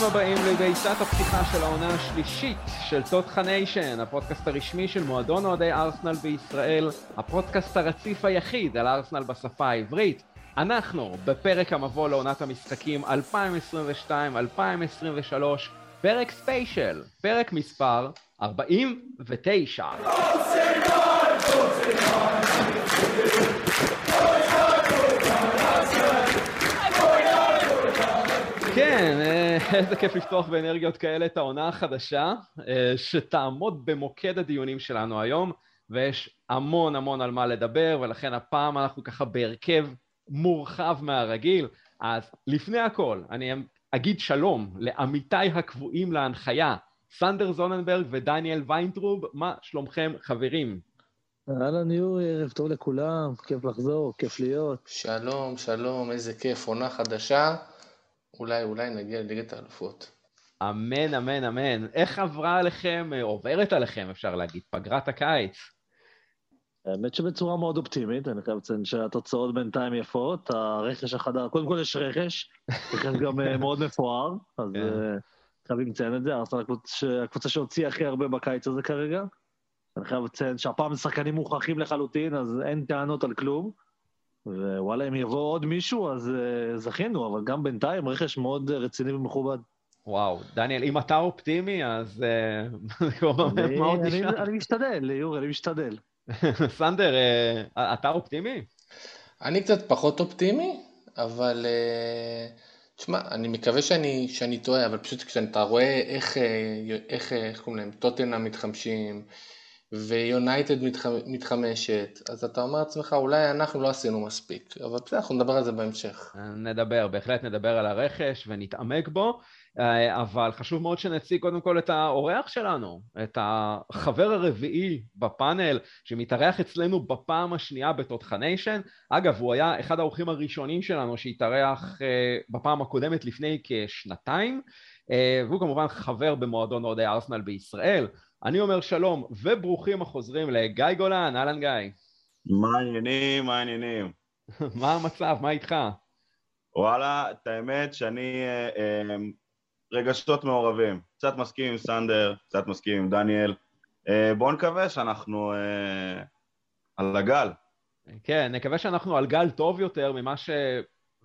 ברוכים הבאים לגייסת הפתיחה של העונה השלישית של תותח ניישן, הפודקאסט הרשמי של מועדון אוהדי ארסנל בישראל, הפודקאסט הרציף היחיד על ארסנל בשפה העברית. אנחנו בפרק המבוא לעונת המשחקים 2022-2023, פרק ספיישל, פרק מספר 49. כן, איזה כיף לפתוח באנרגיות כאלה את העונה החדשה שתעמוד במוקד הדיונים שלנו היום, ויש המון המון על מה לדבר, ולכן הפעם אנחנו ככה בהרכב מורחב מהרגיל. אז לפני הכל אני אגיד שלום לעמיתיי הקבועים להנחיה, סנדר זוננברג ודניאל ויינטרוב. מה שלומכם חברים? אהלן יורי, ערב טוב לכולם, כיף לחזור, כיף להיות. שלום, שלום, איזה כיף, עונה חדשה. אולי נגיע לליגת האלופות. אמן, אמן, אמן. איך עברה עליכם, עוברת עליכם, אפשר להגיד, פגרת הקיץ? האמת שבצורה מאוד אופטימית, אני חייב לציין שהתוצאות בינתיים יפות, הרכש החדש, קודם כל יש רכש, רכש גם מאוד מפואר, אז חייבים לציין את זה, ארסנל הקבוצה שהוציאה הכי הרבה בקיץ הזה כרגע, אני חייב לציין שהפעם שחקנים מוכרחים לחלוטין, אז אין טענות על כלום, ווואלה, אם יבוא עוד מישהו, אז זכינו, אבל גם בינתיים רכש מאוד רציני ומכובד. וואו, דניאל, אם אתה אופטימי, אז מה עוד נשאר? אני משתדל, יורי, אני משתדל. סנדר, אתה אופטימי? אני קצת פחות אופטימי, אבל תשמע, אני מקווה שאני טועה, אבל פשוט כשאתה רואה איך קוראים להם, טוטנהאם מתחמשים, ויונייטד מתחמשת, אז אתה אומר לעצמך, אולי אנחנו לא עשינו מספיק, אבל בסדר, אנחנו נדבר על זה בהמשך. נדבר, בהחלט נדבר על הרכש ונתעמק בו, אבל חשוב מאוד שנציג קודם כל את האורח שלנו, את החבר הרביעי בפאנל, שמתארח אצלנו בפעם השנייה בתותח ניישן. אגב, הוא היה אחד האורחים הראשונים שלנו שהתארח בפעם הקודמת לפני כשנתיים, והוא כמובן חבר במועדון אוהדי ארסנל בישראל. אני אומר שלום וברוכים החוזרים לגיא גולן. אהלן גיא. מה העניינים? מה המצב? מה איתך? וואלה, את האמת שאני רגשות מעורבים. קצת מסכים עם סנדר, קצת מסכים עם דניאל. בואו נקווה שאנחנו על הגל. כן, נקווה שאנחנו על גל טוב יותר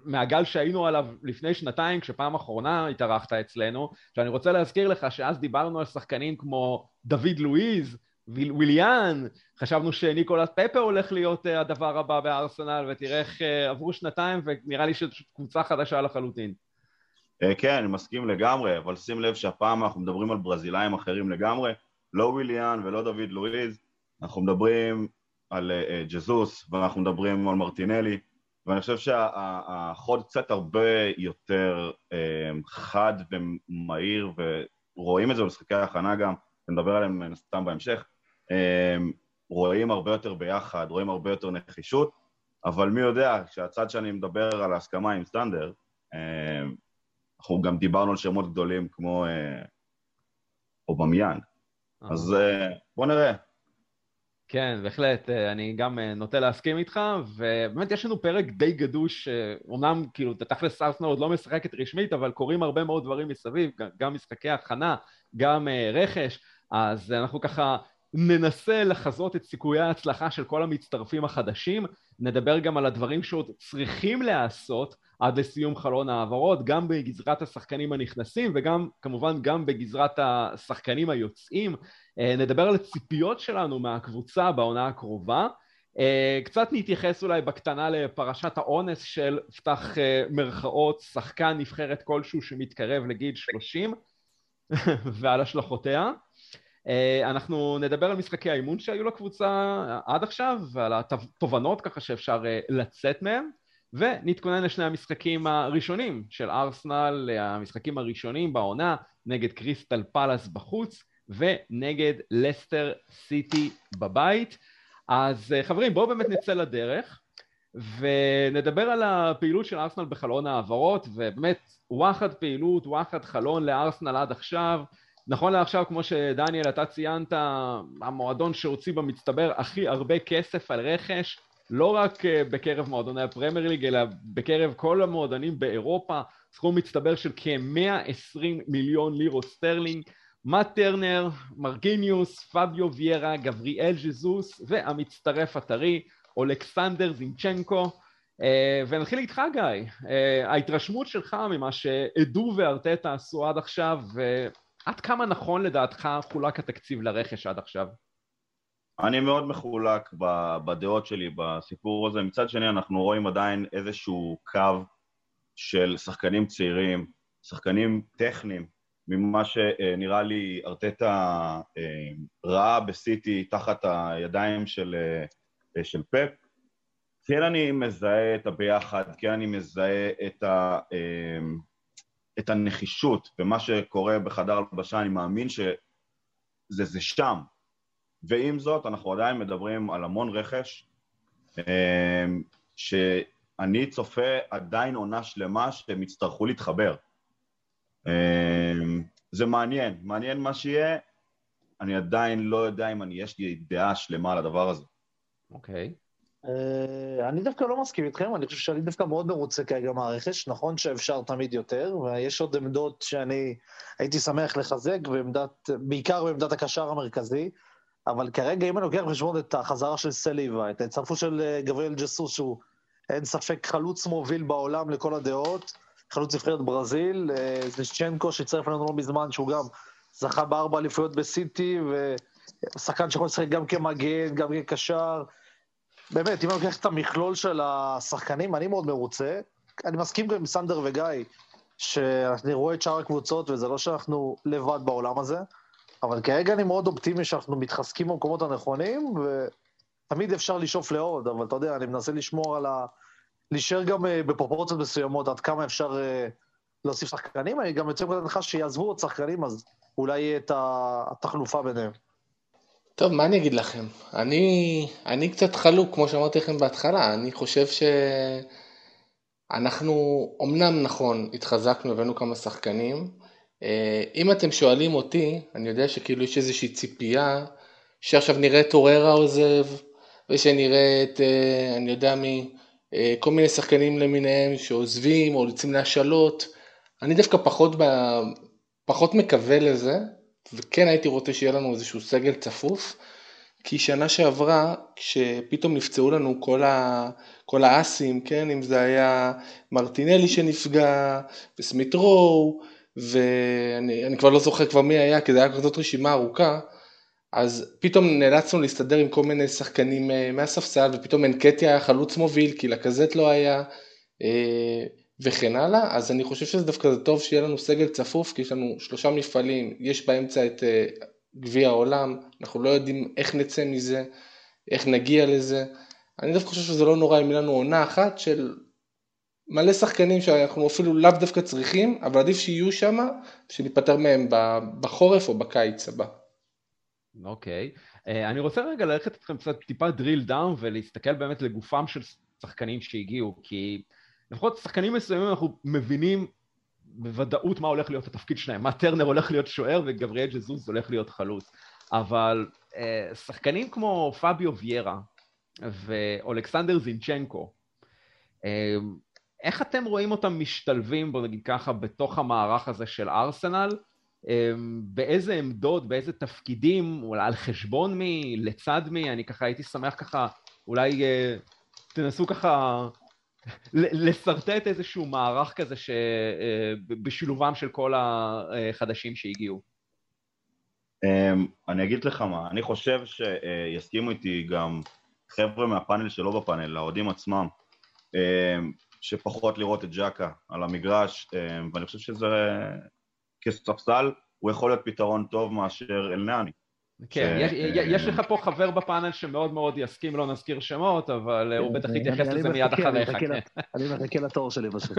מהגל שהיינו עליו לפני שנתיים, כשפעם אחרונה התארחת אצלנו, שאני רוצה להזכיר לך שאז דיברנו על שחקנים כמו דוד לואיז, וויליאן, חשבנו שניקולס פפה הולך להיות הדבר הבא בארסנל, ותראה איך עברו שנתיים, ונראה לי שקבוצה חדשה לחלוטין. כן, אני מסכים לגמרי, אבל שים לב שהפעם אנחנו מדברים על ברזילאים אחרים לגמרי, לא וויליאן ולא דוד לואיז, אנחנו מדברים על ג'זוס, ואנחנו מדברים על מרטינלי, ואני חושב שהחוד קצת הרבה יותר חד ומהיר, ורואים את זה במשחקי ההכנה גם, נדבר עליהם סתם בהמשך, רואים הרבה יותר ביחד, רואים הרבה יותר נחישות, אבל מי יודע, כשהצד שאני מדבר על ההסכמה עם סטנדר, אנחנו גם דיברנו על שמות גדולים כמו אובמיאן, אז בואו נראה. כן, בהחלט, אני גם נוטה להסכים איתך, ובאמת יש לנו פרק די גדוש, אומנם כאילו תכלס ארסנל עוד לא משחקת רשמית, אבל קורים הרבה מאוד דברים מסביב, גם משחקי הכנה, גם רכש, אז אנחנו ככה ננסה לחזות את סיכויי ההצלחה של כל המצטרפים החדשים, נדבר גם על הדברים שעוד צריכים לעשות עד לסיום חלון העברות, גם בגזרת השחקנים הנכנסים וגם כמובן גם בגזרת השחקנים היוצאים, נדבר על הציפיות שלנו מהקבוצה בעונה הקרובה, קצת נתייחס אולי בקטנה לפרשת האונס של פתח מרכאות, שחקן נבחרת כלשהו שמתקרב לגיל 30 ועל השלכותיה, אנחנו נדבר על משחקי האימון שהיו לקבוצה עד עכשיו ועל התובנות ככה שאפשר לצאת מהם, ונתכונן לשני המשחקים הראשונים של ארסנל, המשחקים הראשונים בעונה, נגד קריסטל פלאס בחוץ ונגד לסטר סיטי בבית. אז חברים, בואו באמת נצא לדרך ונדבר על הפעילות של ארסנל בחלון העברות, ובאמת וואחד פעילות, וואחד חלון לארסנל עד עכשיו. נכון לעכשיו, כמו שדניאל אתה ציינת, המועדון שהוציא במצטבר הכי הרבה כסף על רכש, לא רק בקרב מועדוני הפרמייר ליג, אלא בקרב כל המועדונים באירופה, סכום מצטבר של כ-120 מיליון לירות סטרלינג, מאט טרנר, מרגיניוס, פאביו ויירה, גבריאל ז'זוס, והמצטרף הטרי, אולכסנדר זינצ'נקו. ונתחיל איתך, גיא, ההתרשמות שלך ממה שעדו וארטטה עשו עד עכשיו, ועד כמה נכון לדעתך חולק התקציב לרכש עד עכשיו? אני מאוד מחולק בדעות שלי בסיפור הזה. מצד שני, אנחנו רואים עדיין איזשהו קו של שחקנים צעירים, שחקנים טכניים, ממה שנראה לי ארטטה ראה בסיטי תחת הידיים של פפ. כן אני מזהה את הביחד, כן אני מזהה את הנחישות ומה שקורה בחדר הלבשה, אני מאמין שזה שם. ועם זאת, אנחנו עדיין מדברים על המון רכש, שאני צופה עדיין עונה שלמה שהם יצטרכו להתחבר. זה מעניין, מעניין מה שיהיה, אני עדיין לא יודע אם יש לי דעה שלמה על הדבר הזה. אוקיי. אני דווקא לא מסכים איתכם, אני חושב שאני דווקא מאוד מרוצה כרגע מהרכש, נכון שאפשר תמיד יותר, ויש עוד עמדות שאני הייתי שמח לחזק, בעיקר בעמדת הקשר המרכזי, אבל כרגע אם אני לוקח בשמוד את החזרה של סליבה, את הצטרפות של גבריאל ג'סוס, שהוא אין ספק חלוץ מוביל בעולם לכל הדעות, חלוץ נבחרת ברזיל, זינצ'נקו שצרף לנו לא בזמן, שהוא גם זכה בארבע אליפויות בסיטי, ושחקן שיכול לשחק גם כמגן, גם כקשר. באמת, אם אני לוקח את המכלול של השחקנים, אני מאוד מרוצה. אני מסכים גם עם סנדר וגיא, שאני רואה את שאר הקבוצות, וזה לא שאנחנו לבד בעולם הזה, אבל כרגע אני מאוד אופטימי שאנחנו מתחזקים במקומות הנכונים, ותמיד אפשר לשאוף לעוד, אבל אתה יודע, אני מנסה לשמור על להישאר גם בפרופורציות מסוימות, עד כמה אפשר להוסיף שחקנים, אני גם יוצא מנקודת הנחה שיעזבו עוד שחקנים, אז אולי יהיה את התחלופה ביניהם. טוב, מה אני אגיד לכם? אני קצת חלוק, כמו שאמרתי לכם בהתחלה, אני חושב שאנחנו, אמנם נכון, התחזקנו, הבאנו כמה שחקנים, אם אתם שואלים אותי, אני יודע שכאילו יש איזושהי ציפייה, שעכשיו נראה את אוררה עוזב, ושנראה את, אני יודע מי, כל מיני שחקנים למיניהם שעוזבים, או יוצאים להשאלות, אני דווקא פחות מקווה לזה, וכן הייתי רוצה שיהיה לנו איזשהו סגל צפוף, כי שנה שעברה, כשפתאום נפצעו לנו כל האסים, כן? אם זה היה מרטינלי שנפגע, וסמית רו, ואני כבר לא זוכר כבר מי היה, כי זה היה כזאת רשימה ארוכה, אז פתאום נאלצנו להסתדר עם כל מיני שחקנים מהספסל, ופתאום אנקטיה היה חלוץ מוביל, כי לקזט לא היה, וכן הלאה. אז אני חושב שזה דווקא טוב שיהיה לנו סגל צפוף, כי יש לנו 3 מפעלים, יש באמצע את גביע העולם, אנחנו לא יודעים איך נצא מזה, איך נגיע לזה. אני דווקא חושב שזה לא נורא אם יהיה לנו עונה אחת של מלא שחקנים שאנחנו אפילו לאו דווקא צריכים, אבל עדיף שיהיו שם, שניפטר מהם בחורף או בקיץ הבא. אוקיי. אני רוצה רגע ללכת אתכם קצת טיפה drill down ולהסתכל באמת לגופם של שחקנים שהגיעו, כי לפחות שחקנים מסוימים אנחנו מבינים בוודאות מה הולך להיות התפקיד שלהם, מה טרנר הולך להיות שוער וגבריאל ג'זוס הולך להיות חלוץ, אבל שחקנים כמו פאביו ויירה ואולכסנדר זינצ'נקו, איך אתם רואים אותם משתלבים, בוא נגיד ככה, בתוך המערך הזה של ארסנל, באיזה עמדות, באיזה תפקידים, אולי על חשבון מי, לצד מי? אני ככה הייתי שמח ככה, אולי תנסו ככה לסרטט איזשהו מערך כזה בשילובם של כל החדשים שהגיעו. אני אגיד לך מה, אני חושב שיסכימו איתי גם חבר'ה מהפאנל שלא בפאנל, העודים עצמם, שפחות לראות את ג'קה על המגרש, ואני חושב שזה כספסל, הוא יכול להיות פתרון טוב מאשר אלנני. כן, יש לך פה חבר בפאנל שמאוד מאוד יסכים, לא נזכיר שמות, אבל הוא בטח יתייחס לזה מיד אחריך. אני מחכה לתור שלי פשוט.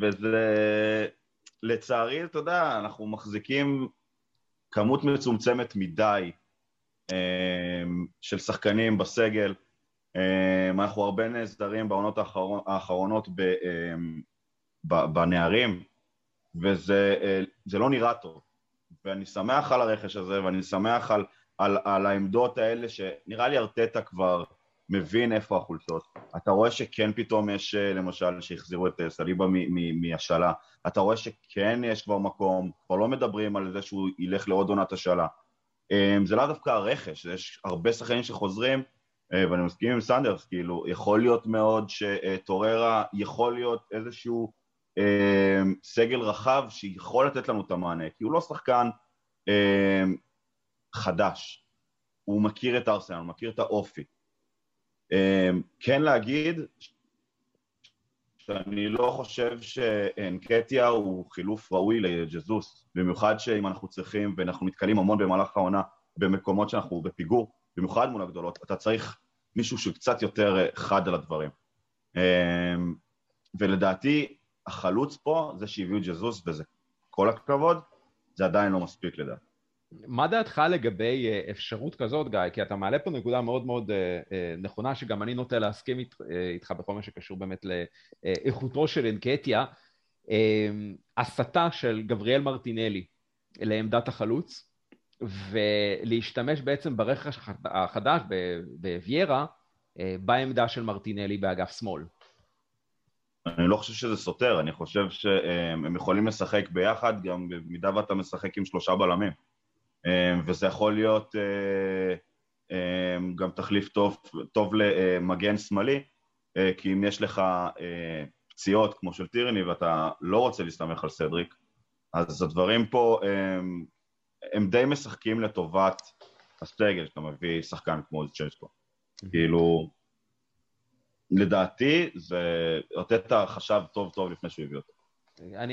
וזה, לצערי, אתה יודע, אנחנו מחזיקים כמות מצומצמת מדי של שחקנים בסגל, אנחנו הרבה נעזרים בעונות האחרונות בנערים, וזה לא נראה טוב, ואני שמח על הרכש הזה, ואני שמח על על העמדות האלה, שנראה לי ארטטה כבר מבין איפה החולצות. אתה רואה שכן פתאום יש, למשל, שהחזירו את סליבה מהשאלה. אתה רואה שכן יש כבר מקום, כבר לא מדברים על זה שהוא ילך לעוד עונת השאלה. זה לא דווקא הרכש, יש הרבה שחקנים שחוזרים, ואני מסכים עם סנדרס, כאילו, יכול להיות מאוד שטוררה, יכול להיות איזשהו סגל רחב שיכול לתת לנו את המענה, כי הוא לא שחקן חדש, הוא מכיר את ארסנל, הוא מכיר את האופי. כן להגיד שאני לא חושב שאנקטיה הוא חילוף ראוי לג'זוס, במיוחד שאם אנחנו צריכים, ואנחנו מתקלים המון במהלך העונה, במקומות שאנחנו בפיגור, במיוחד מול הגדולות, אתה צריך מישהו שקצת יותר חד על הדברים. ולדעתי, החלוץ פה זה שהביאו ג'זוס, וזה כל הכבוד, זה עדיין לא מספיק לדעת. מה דעתך לגבי אפשרות כזאת, גיא? כי אתה מעלה פה נקודה מאוד מאוד נכונה, שגם אני נוטה להסכים איתך בכל מה שקשור באמת לאיכותו של אנקטיה, הסתה של גבריאל מרטינלי לעמדת החלוץ, ולהשתמש בעצם ברכש החדש בוויירה, בעמדה של מרטינלי באגף שמאל. אני לא חושב שזה סותר, אני חושב שהם יכולים לשחק ביחד, גם במידה ואתה משחק עם 3 בלמים. וזה יכול להיות גם תחליף טוב למגן שמאלי, כי אם יש לך פציעות כמו של טירני ואתה לא רוצה להסתמך על סדריק, אז הדברים פה הם די משחקים לטובת הסגל, שאתה מביא שחקן כמו צ'צ'קו. כאילו, לדעתי, זה לתת החשב טוב טוב לפני שהוא הביא אותו.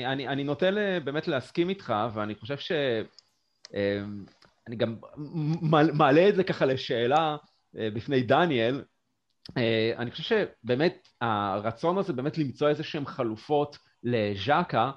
אני נוטה באמת להסכים איתך, ואני חושב ש... אני גם מעלה את זה ככה לשאלה בפני דניאל. אני חושב שבאמת הרצון הזה באמת למצוא איזה שהם חלופות לז'קה,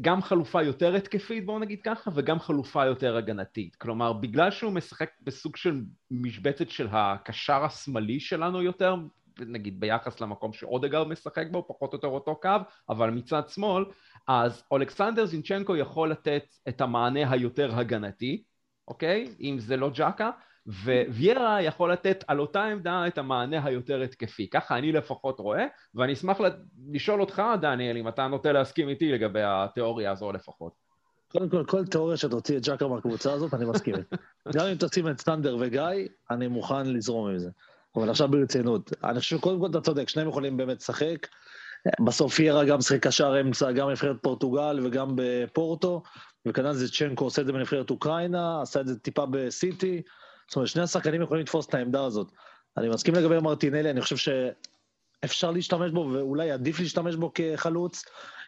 גם חלופה יותר התקפית, בואו נגיד ככה, וגם חלופה יותר הגנתית. כלומר, בגלל שהוא משחק בסוג של משבצת של הקשר השמאלי שלנו יותר, נגיד ביחס למקום שאודגר משחק בו, פחות או יותר אותו קו, אבל מצד שמאל, אז אלכסנדר זינצ'נקו יכול לתת את המענה היותר הגנתי, אוקיי? אם זה לא ג'קה, וויירה יכול לתת על אותה עמדה את המענה היותר התקפי. ככה אני לפחות רואה, ואני אשמח לשאול אותך, דניאל, אם אתה נוטה להסכים איתי לגבי התיאוריה הזו לפחות. קודם כל, כל תיאוריה שתוציא את ג'קה מהקבוצה הזאת, אני מסכים. גם אם תשים את סטנדר וגיא, אני מוכן לזרום עם זה. אבל עכשיו ברצינות. אני חושב שקודם כל אתה צודק, שניהם יכולים באמת לשחק. בסוף יירה גם שחק קשר אמצע, גם בנבחרת פורטוגל וגם בפורטו, וכנ"ל זינצ'נקו עושה את זה בנבחרת אוקראינה, עשה את זה טיפה בסיטי. זאת אומרת, שני השחקנים יכולים לתפוס את העמדה הזאת. אני מסכים לגבי מרטינלי, אני חושב שאפשר להשתמש בו, ואולי עדיף להשתמש בו כחלוץ,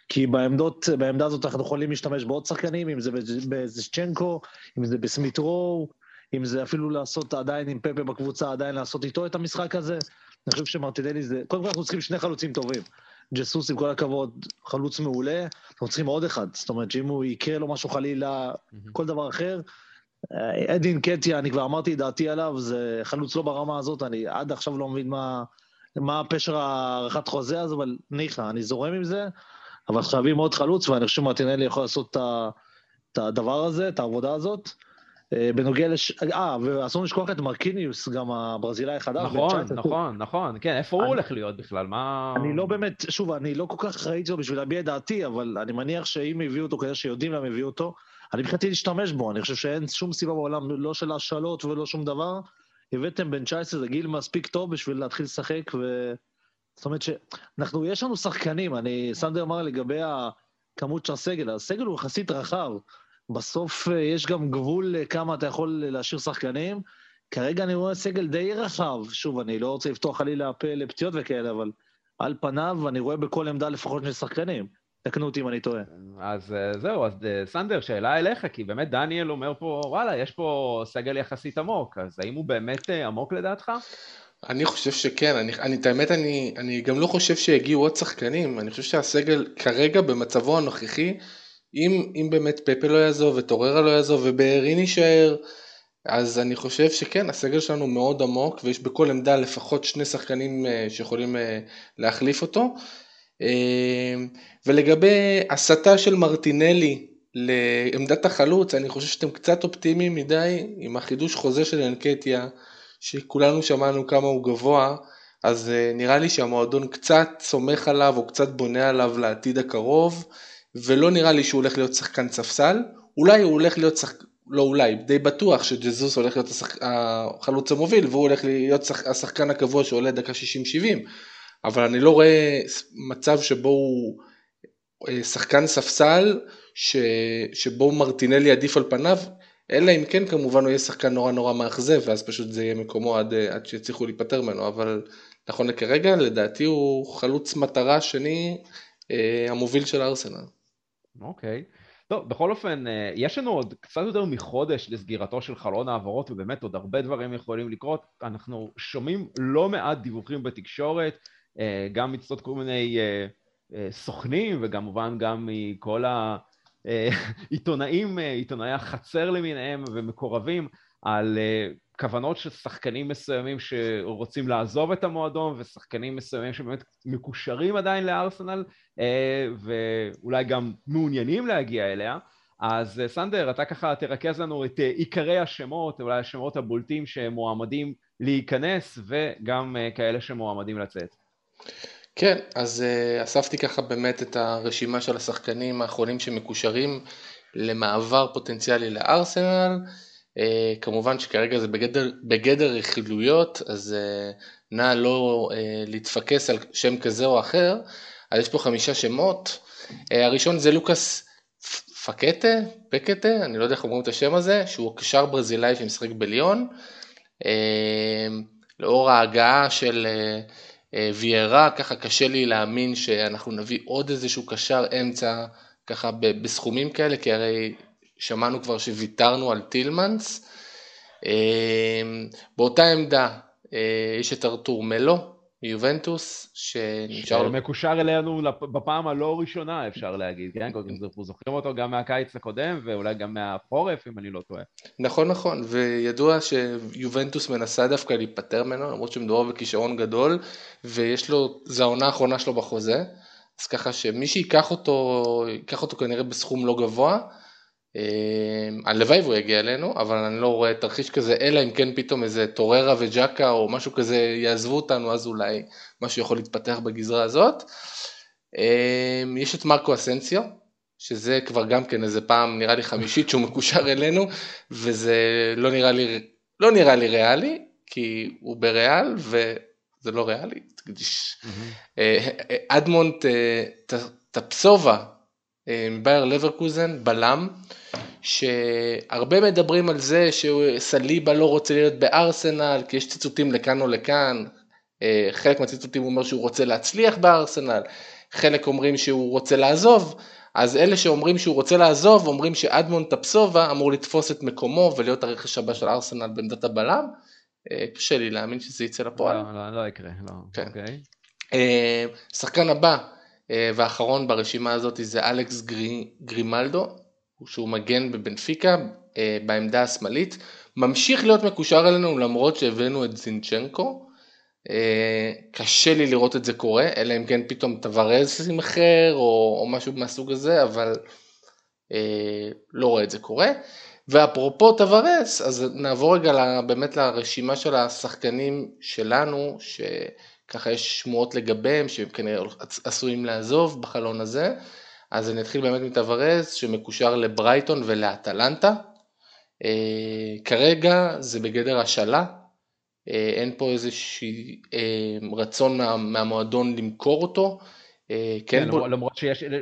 כי בעמדה הזאת אנחנו יכולים להשתמש בעוד שחקנים, אם זה בזינצ'נקו, אם זה בסמית רו, אם זה אפילו לעשות עדיין עם פפה בקבוצה, עדיין לעשות איתו את המשחק הזה. אני חושב שמרטינלי זה... קודם כל אנחנו צריכים שני חלוצים טובים. ג'סוס, עם כל הכבוד, חלוץ מעולה, אנחנו צריכים עוד אחד. זאת אומרת, שאם הוא יקרה לו משהו חלילה, כל דבר אחר, אדי אנקטיה, אני כבר אמרתי, דעתי עליו, זה חלוץ לא ברמה הזאת, אני עד עכשיו לא מבין מה הפשר הערכת חוזה הזה, אבל ניחא, אני זורם עם זה, אבל חייבים עוד חלוץ, ואני חושב מרטינלי יכול לעשות את הדבר הזה, את העבודה הזאת. בנוגע ואסור לשכוח את מרקיניוס, גם הברזילאי החדש. נכון, כן, איפה הוא הולך להיות בכלל? אני לא באמת, שוב, אני לא כל כך ראיתי לו בשביל להביע את דעתי, אבל אני מניח שאם הביאו אותו, כדי שיודעים להם הביאו אותו, אני מבחינתי להשתמש בו, אני חושב שאין שום סיבה בעולם, לא של השאלות ולא שום דבר, הבאתם בן 19, זה גיל מספיק טוב בשביל להתחיל לשחק, זאת אומרת שאנחנו, יש לנו שחקנים, סנדר אמר לגבי הכמות של הסגל, הסגל הוא יחסית רחב, בסוף יש גם גבול כמה אתה יכול להשאיר שחקנים, כרגע אני רואה סגל די רחב, שוב, אני לא רוצה לפתוח עלילה פה לפתיעות וכאלה, אבל על פניו אני רואה בכל עמדה לפחות של שחקנים, תקנו אותי אם אני טועה. אז זהו, אז סנדר, שאלה אליך, כי באמת דניאל אומר פה, וואלה, יש פה סגל יחסית עמוק, אז האם הוא באמת עמוק לדעתך? אני חושב שכן, אני גם לא חושב שהגיעו עוד שחקנים, אני חושב שהסגל כרגע במצבו הנוכחי, אם באמת פפה לא יעזוב וטוררה לא יעזוב ובארי נשאר, אז אני חושב שכן, הסגל שלנו מאוד עמוק, ויש בכל עמדה לפחות 2 שחקנים שיכולים להחליף אותו. ולגבי הסתה של מרטינלי לעמדת החלוץ, אני חושב שאתם קצת אופטימיים מדי עם החידוש חוזה של אנקטיה, שכולנו שמענו כמה הוא גבוה, אז נראה לי שהמועדון קצת סומך עליו או קצת בונה עליו לעתיד הקרוב, ולא נראה לי שהוא הולך להיות שחקן ספסל, אולי הוא הולך להיות שחקן, לא אולי, די בטוח שג'זוס הולך להיות החלוץ המוביל, והוא הולך להיות השחקן הקבוע שעולה דקה 60-70, אבל אני לא רואה מצב שבו הוא שחקן ספסל, שבו מרטינלי עדיף על פניו, אלא אם כן כמובן הוא יהיה שחקן נורא נורא מאכזב, ואז פשוט זה יהיה מקומו עד שיצליחו להיפטר ממנו, אבל נכון לכרגע, לדעתי הוא חלוץ מטרה שני, המוביל של הארסנל. אוקיי. טוב, בכל אופן, יש לנו עוד קצת יותר מחודש לסגירתו של חלון העברות, ובאמת עוד הרבה דברים יכולים לקרות. אנחנו שומעים לא מעט דיווחים בתקשורת, גם מצטות כל מיני סוכנים, וכמובן גם מכל העיתונאים, עיתונאי החצר למיניהם ומקורבים, על כוונות של שחקנים מסוימים שרוצים לעזוב את המועדון, ושחקנים מסוימים שבאמת מקושרים עדיין לארסנל, ואולי גם מעוניינים להגיע אליה. אז סנדר, אתה ככה תרכז לנו את עיקרי השמות, אולי השמות הבולטים שמועמדים להיכנס, וגם כאלה שמועמדים לצאת. כן, אז אספתי ככה באמת את הרשימה של השחקנים האחרונים שמקושרים למעבר פוטנציאלי לארסנל, כמובן שכרגע זה בגדר רכילויות, אז נא לא להתפקס על שם כזה או אחר, אז יש פה 5 שמות, הראשון זה לוקאס פקטה, אני לא יודע איך אומרים את השם הזה, שהוא קשר ברזילאי שמשחק בליון, לאור ההגעה של ויירה, ככה קשה לי להאמין שאנחנו נביא עוד איזשהו קשר אמצע, ככה בסכומים כאלה, כי הרי שמענו כבר שוויתרנו על טילמנס, באותה עמדה יש את ארתור מלו, מיובנטוס, שמקושר אלינו בפעם הלא ראשונה, אפשר להגיד, כן? אנחנו זוכרים אותו גם מהקיץ הקודם, ואולי גם מהחורף, אם אני לא טועה. נכון, וידוע שיובנטוס מנסה דווקא להיפטר ממנו, למרות שמדובר בכישרון גדול, ויש לו, זו העונה האחרונה שלו בחוזה, אז ככה שמי שיקח אותו, ייקח אותו כנראה בסכום לא גבוה, הלוואי והוא יגיע אלינו, אבל אני לא רואה תרחיש כזה, אלא אם כן פתאום איזה טוררה וג'קה או משהו כזה יעזבו אותנו, אז אולי משהו יכול להתפתח בגזרה הזאת. יש את מרקו אסנסיו, שזה כבר גם כן איזה פעם נראה לי 50 שהוא מקושר אלינו, וזה לא נראה לי ריאלי, כי הוא בריאל וזה לא ריאלי, תקדיש. אדמונד טפסובה מבייר לברקוזן, בלם, שהרבה מדברים על זה שסליבה לא רוצה להיות בארסנל, כי יש ציטוטים לכאן או לכאן, חלק מהציטוטים אומר שהוא רוצה להצליח בארסנל, חלק אומרים שהוא רוצה לעזוב, אז אלה שאומרים שהוא רוצה לעזוב, אומרים שאדמונד טפסובה אמור לתפוס את מקומו ולהיות הרכש הבא של ארסנל בעמדת הבלם, קשה לי להאמין שזה יצא לפועל. לא יקרה, לא. כן. אוקיי. שחקן הבא, והאחרון ברשימה הזאת זה אלכס גרימלדו, שהוא מגן בבנפיקה, בעמדה השמאלית, ממשיך להיות מקושר אלינו למרות שהבאנו את זינצ'נקו, קשה לי לראות את זה קורה, אלא אם כן פתאום תברז עם אחר או משהו מהסוג הזה, אבל לא רואה את זה קורה, ואפרופו תברז, אז נעבור רגע באמת לרשימה של השחקנים שלנו, ככה יש שמועות לגביהם שהם כנראה עשויים לעזוב בחלון הזה, אז אני אתחיל באמת מטוורז שמקושר לברייטון ולאטלנטה, כרגע זה בגדר השאלה, אין פה איזשהו רצון מהמועדון למכור אותו,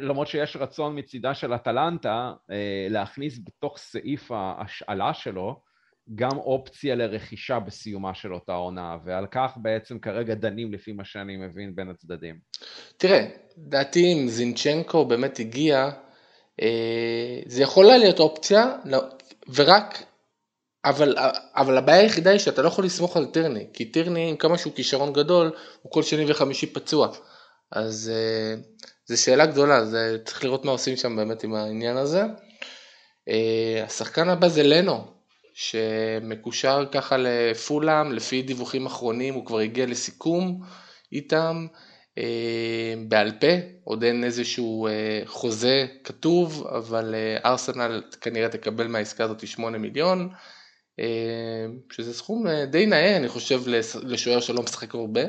למרות שיש רצון מצידה של אטלנטה להכניס בתוך סעיף ההשאלה שלו, גם אופציה לרכישה בסיומה של אותה עונה, ועל כך בעצם כרגע דנים לפי מה שאני מבין בין הצדדים. תראה, דעתי אם זינצ'נקו באמת הגיע, זה יכולה להיות אופציה, אבל הבעיה היחידה היא שאתה לא יכול לסמוך על טירני, כי טירני עם כמה שהוא כישרון גדול, הוא כל שני וחמישי פצוע, אז זו שאלה גדולה, זה צריך לראות מה עושים שם באמת עם העניין הזה. השחקן הבא זה לנו, שמקושר ככה לפולאם, לפי דיווחים אחרונים, הוא כבר הגיע לסיכום איתם, בעל פה, עוד אין איזשהו חוזה כתוב, אבל ארסנל כנראה תקבל מהעסקה הזאת 8 מיליון, שזה סכום די נאה, אני חושב, לשוער שלא משחק הרבה.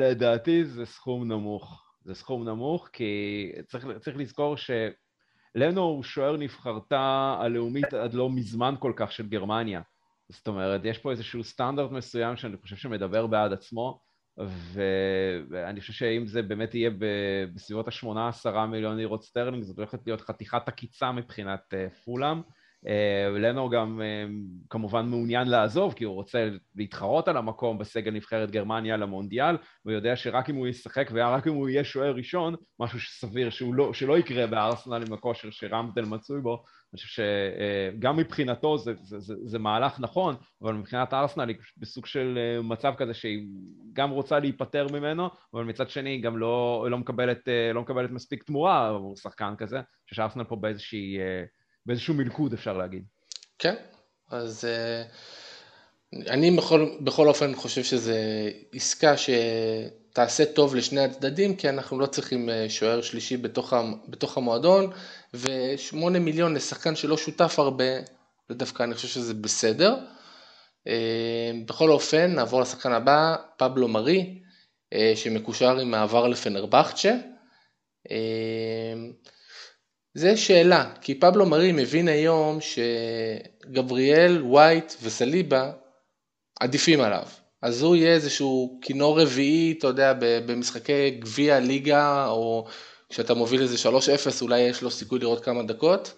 לדעתי זה סכום נמוך, זה סכום נמוך, כי צריך לזכור שלנו הוא שוער נבחרתה הלאומית עד לא מזמן כל כך של גרמניה, זאת אומרת, יש פה איזשהו סטנדרט מסוים שאני חושב שמדבר בעד עצמו, ואני חושב שאם זה באמת יהיה בסביבות ה-8-10 מיליון לירות סטרלינג, זאת הולכת להיות חתיכת הקיצה מבחינת פולאם. לנו גם כמובן מעוניין לעזוב, כי הוא רוצה להתחרות על המקום בסגל נבחרת גרמניה למונדיאל, הוא יודע שרק אם הוא ישחק ורק אם הוא יהיה שוער ראשון, משהו שסביר שלא יקרה בארסנל עם הכושר שרמסדל מצוי בו, אני חושב שגם מבחינתו זה מהלך נכון, אבל מבחינת ארסנל היא בסוג של מצב כזה שהיא גם רוצה להיפטר ממנו, אבל מצד שני גם לא מקבלת מספיק תמורה עבור שחקן כזה, שארסנל פה באיזשהו מלכוד אפשר להגיד. כן, אז אני בכל אופן חושב שזה עסקה שתעשה טוב לשני הצדדים, כי אנחנו לא צריכים שוער שלישי בתוך המועדון, ו8 מיליון לשחקן שלא שותף הרבה, לדווקא אני חושב שזה בסדר. בכל אופן נעבור לשחקן הבא, פבלו מרי, שמקושר עם מעבר לפנרבחצ'ה. זה שאלה, כי פבלו מרי מבין היום שגבריאל, ווייט וסליבה עדיפים עליו. אז הוא יהיה איזשהו כינור רביעי, אתה יודע, במשחקי גביע, ליגה, או כשאתה מוביל איזה 3-0, אולי יש לו סיכוי לראות כמה דקות.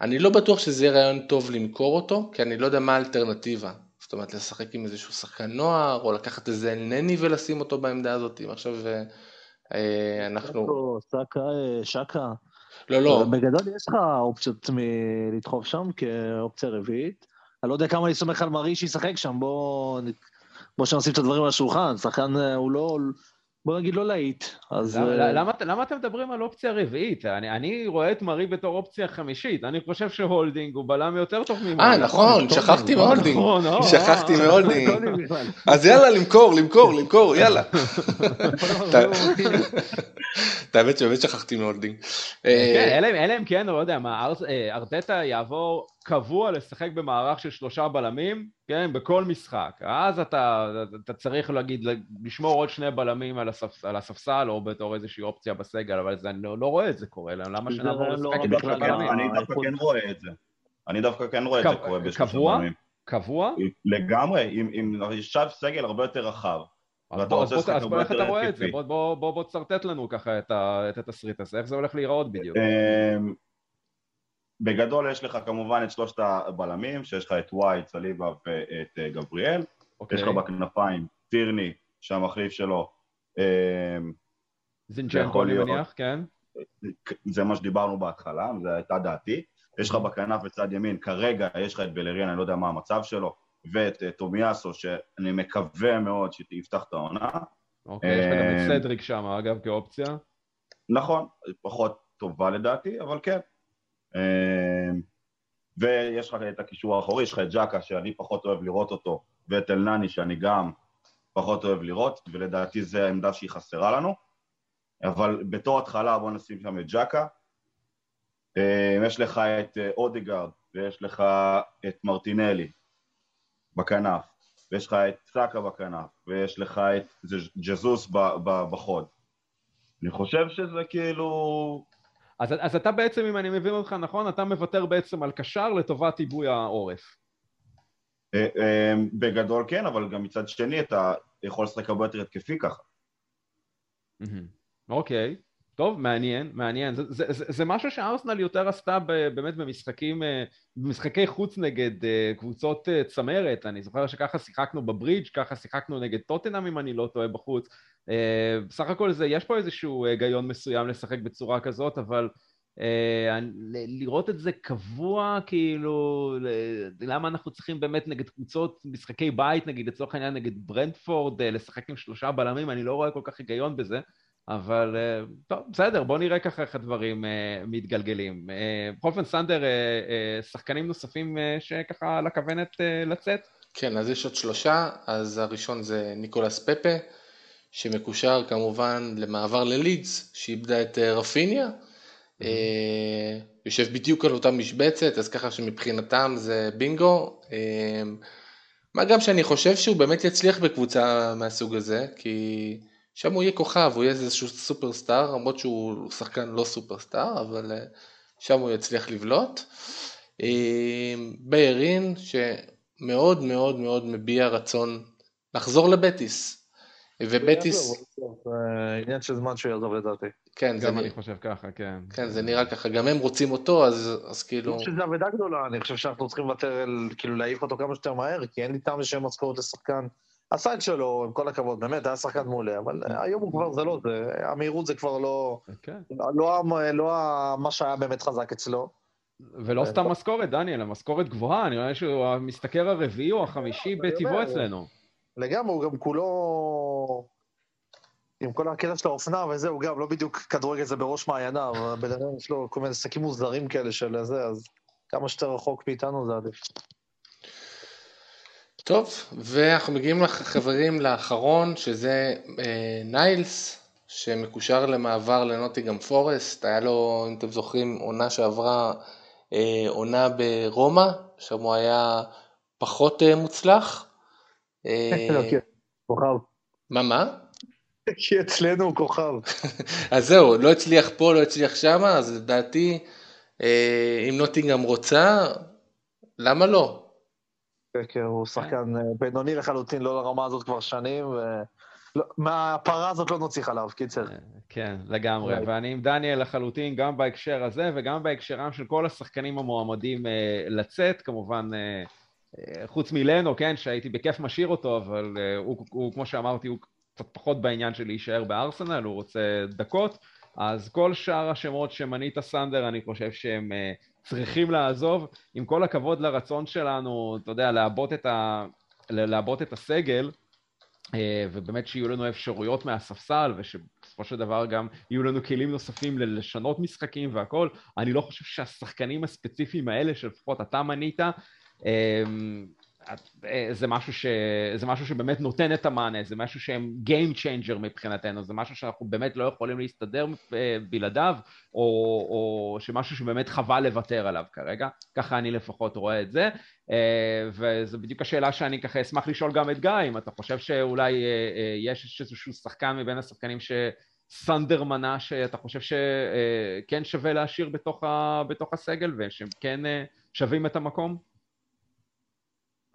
אני לא בטוח שזה יהיה רעיון טוב למכור אותו, כי אני לא יודע מה האלטרנטיבה. זאת אומרת, לשחק עם איזשהו שחקן נוער, או לקחת איזה נני ולשים אותו בעמדה הזאת. אם עכשיו... אנחנו... שקה. לא. בגדול יש לך אופציות לדחוף שם כאופציה רביעית. אני לא יודע כמה אני סומך על מרי שישחק שם, בוא שנשים את הדברים על השולחן, שחקן הוא לא... בוא נגיד לא להיט. למה אתם מדברים על אופציה רביעית? אני רואה את מרי בתור אופציה חמישית, אני חושב שהולדינג הוא בלם יותר טוב ממנו. נכון, שכחתי מהולדינג. אז יאללה, למכור, יאללה. אתה באמת שכחתי מהולדינג. אלא אם כן, לא יודע, ארטטה יעבור קבוע לשחק במערך של 3 בלמים, כן, בכל משחק. אז אתה צריך להגיד, לשמור עוד 2 בלמים על הספסל, או בתור איזושהי אופציה בסגל, אבל אני לא רואה את זה קורה. למה שנעבור לשחק בכלל בלמים? אני דווקא כן רואה את זה. קורה ב-3 בלמים. קבוע? לגמרי, עם עכשיו סגל הרבה יותר רחב. אז בוא איך אתה רואה את זה? בוא תסרטט לנו ככה את התסריט הזה. איך זה הולך להיראות בדיוק? בגדול יש לך כמובן את 3 הבלמים, שיש לך את ווייט, סליבה ואת גבריאל. יש לך בכנפיים טירני, שהמחליף שלו. זינצ'נקו אני מניח, כן? זה מה שדיברנו בהתחלה, זה הייתה דעתי. יש לך בכנף בצד ימין, כרגע יש לך את בלריאן, אני לא יודע מה המצב שלו, ואת טומיאסו, שאני מקווה מאוד שתפתח את העונה. אוקיי, יש לך גם את סדריק שם, אגב, כאופציה. נכון, פחות טובה לדעתי, אבל כן. ויש לך את הקישור האחורי, יש לך את ג'קה שאני פחות אוהב לראות אותו, ואת אלנני שאני גם פחות אוהב לראות, ולדעתי זו העמדה שהיא חסרה לנו, אבל בתור התחלה בוא נשים שם את ג'קה. יש לך את אודיגרד, ויש לך את מרטינלי בכנף, ויש לך את סאקה בכנף, ויש לך את ג'זוס בחוד. אני חושב שזה כאילו... אז אתה בעצם, אם אני מבין אותך נכון, אתה מוותר בעצם על קשר לטובת עיבוי העורף. בגדול כן, אבל גם מצד שני אתה יכול לשחק הרבה יותר התקפי ככה. אוקיי, טוב, מעניין. זה משהו שארסנל יותר עשתה באמת במשחקי חוץ נגד קבוצות צמרת. אני זוכר שככה שיחקנו בברידג', ככה שיחקנו נגד טוטנהאם, אם אני לא טועה בחוץ. בסך הכל זה, יש פה איזשהו היגיון מסוים לשחק בצורה כזאת, אבל לראות את זה קבוע, כאילו, למה אנחנו צריכים באמת נגד קבוצות, משחקי בית, נגיד לצורך העניין נגד ברנטפורד, לשחק עם 3 בלמים, אני לא רואה כל כך היגיון בזה, אבל טוב, בסדר, בוא נראה ככה איך הדברים מתגלגלים. בכל סנדר, שחקנים נוספים שככה לכוונת לצאת? כן, אז יש עוד 3, אז הראשון זה ניקולס פפה, שמקושר כמובן למעבר ללידס, שאיבדה את רפיניה, יושב בדיוק על אותה משבצת, אז ככה שמבחינתם זה בינגו, מה גם שאני חושב שהוא באמת יצליח בקבוצה מהסוג הזה, כי שם הוא יהיה כוכב, הוא יהיה איזשהו סופרסטאר, למרות שהוא שחקן לא סופרסטאר, אבל שם הוא יצליח לבלוט. ביירין שמאוד מאוד מאוד מביע רצון לחזור לבטיס, ובטיס... עניין של זמן שהוא יעזוב לדעתי. כן, גם אני חושב ככה, כן. כן, זה נראה ככה, גם הם רוצים אותו, אז כאילו... אני חושב שזו עבודה גדולה, אני חושב שאנחנו צריכים לוותר, כאילו להעיף אותו כמה שיותר מהר, כי אין לי טעם לשם משכורת לשחקן. הסייד שלו, עם כל הכבוד, באמת, היה שחקן מעולה, אבל היום הוא כבר זה לא, המהירות זה כבר לא מה שהיה באמת חזק אצלו. ולא סתם משכורת, דניאל, המשכורת גבוהה, אני רואה שהוא המסתכר הרביעי או החמישי בטבעו אצלנו. לגמרי, הוא גם כולו, עם כל הקטע של האופנה וזה, הוא גם לא בדיוק כדורגל זה בראש מעייניו, בלעניין יש לו כל מיני עסקים מוזרים כאלה של זה, אז כמה שיותר רחוק מאיתנו זה עדיף. טוב, ואנחנו מגיעים לחברים לאחרון, שזה ניילס, שמקושר למעבר לנוטינגהאם פורסט, היה לו, אם אתם זוכרים, עונה שעברה, עונה ברומא, שם הוא היה פחות מוצלח. כוכב. מה? כי אצלנו הוא כוכב. אז זהו, לא הצליח פה, לא הצליח שם, אז לדעתי, אם נוטינגהאם רוצה, למה לא? הוא שחקן בינוני לחלוטין, לא לרמה הזאת כבר שנים, מהפרה הזאת לא נוציא חלב, קיצר. כן, לגמרי, ואני עם דניאל לחלוטין, גם בהקשר הזה, וגם בהקשרם של כל השחקנים המועמדים לצאת, כמובן... חוץ מילנו, כן, שהייתי בכיף משאיר אותו, אבל הוא, כמו שאמרתי, הוא קצת פחות בעניין של להישאר בארסנל, הוא רוצה דקות, אז כל שאר השמות שמנית סנדר, אני חושב שהם צריכים לעזוב, עם כל הכבוד לרצון שלנו, אתה יודע, לעבות את הסגל, ובאמת שיהיו לנו אפשרויות מהספסל, ובסופו של דבר גם יהיו לנו כלים נוספים לשנות משחקים והכל, אני לא חושב שהשחקנים הספציפיים האלה, שלפחות אתה מנית, זה משהו שבאמת נותן את המענה, זה משהו שהם game changer מבחינתנו, זה משהו שאנחנו באמת לא יכולים להסתדר בלעדיו, או שמשהו שבאמת חבל לוותר עליו כרגע, ככה אני לפחות רואה את זה, וזו בדיוק השאלה שאני ככה אשמח לשאול גם את גיא, אם אתה חושב שאולי יש איזשהו שחקן מבין השחקנים שסנדר מנה, שאתה חושב שכן שווה להשאיר בתוך הסגל, ושהם כן שווים את המקום?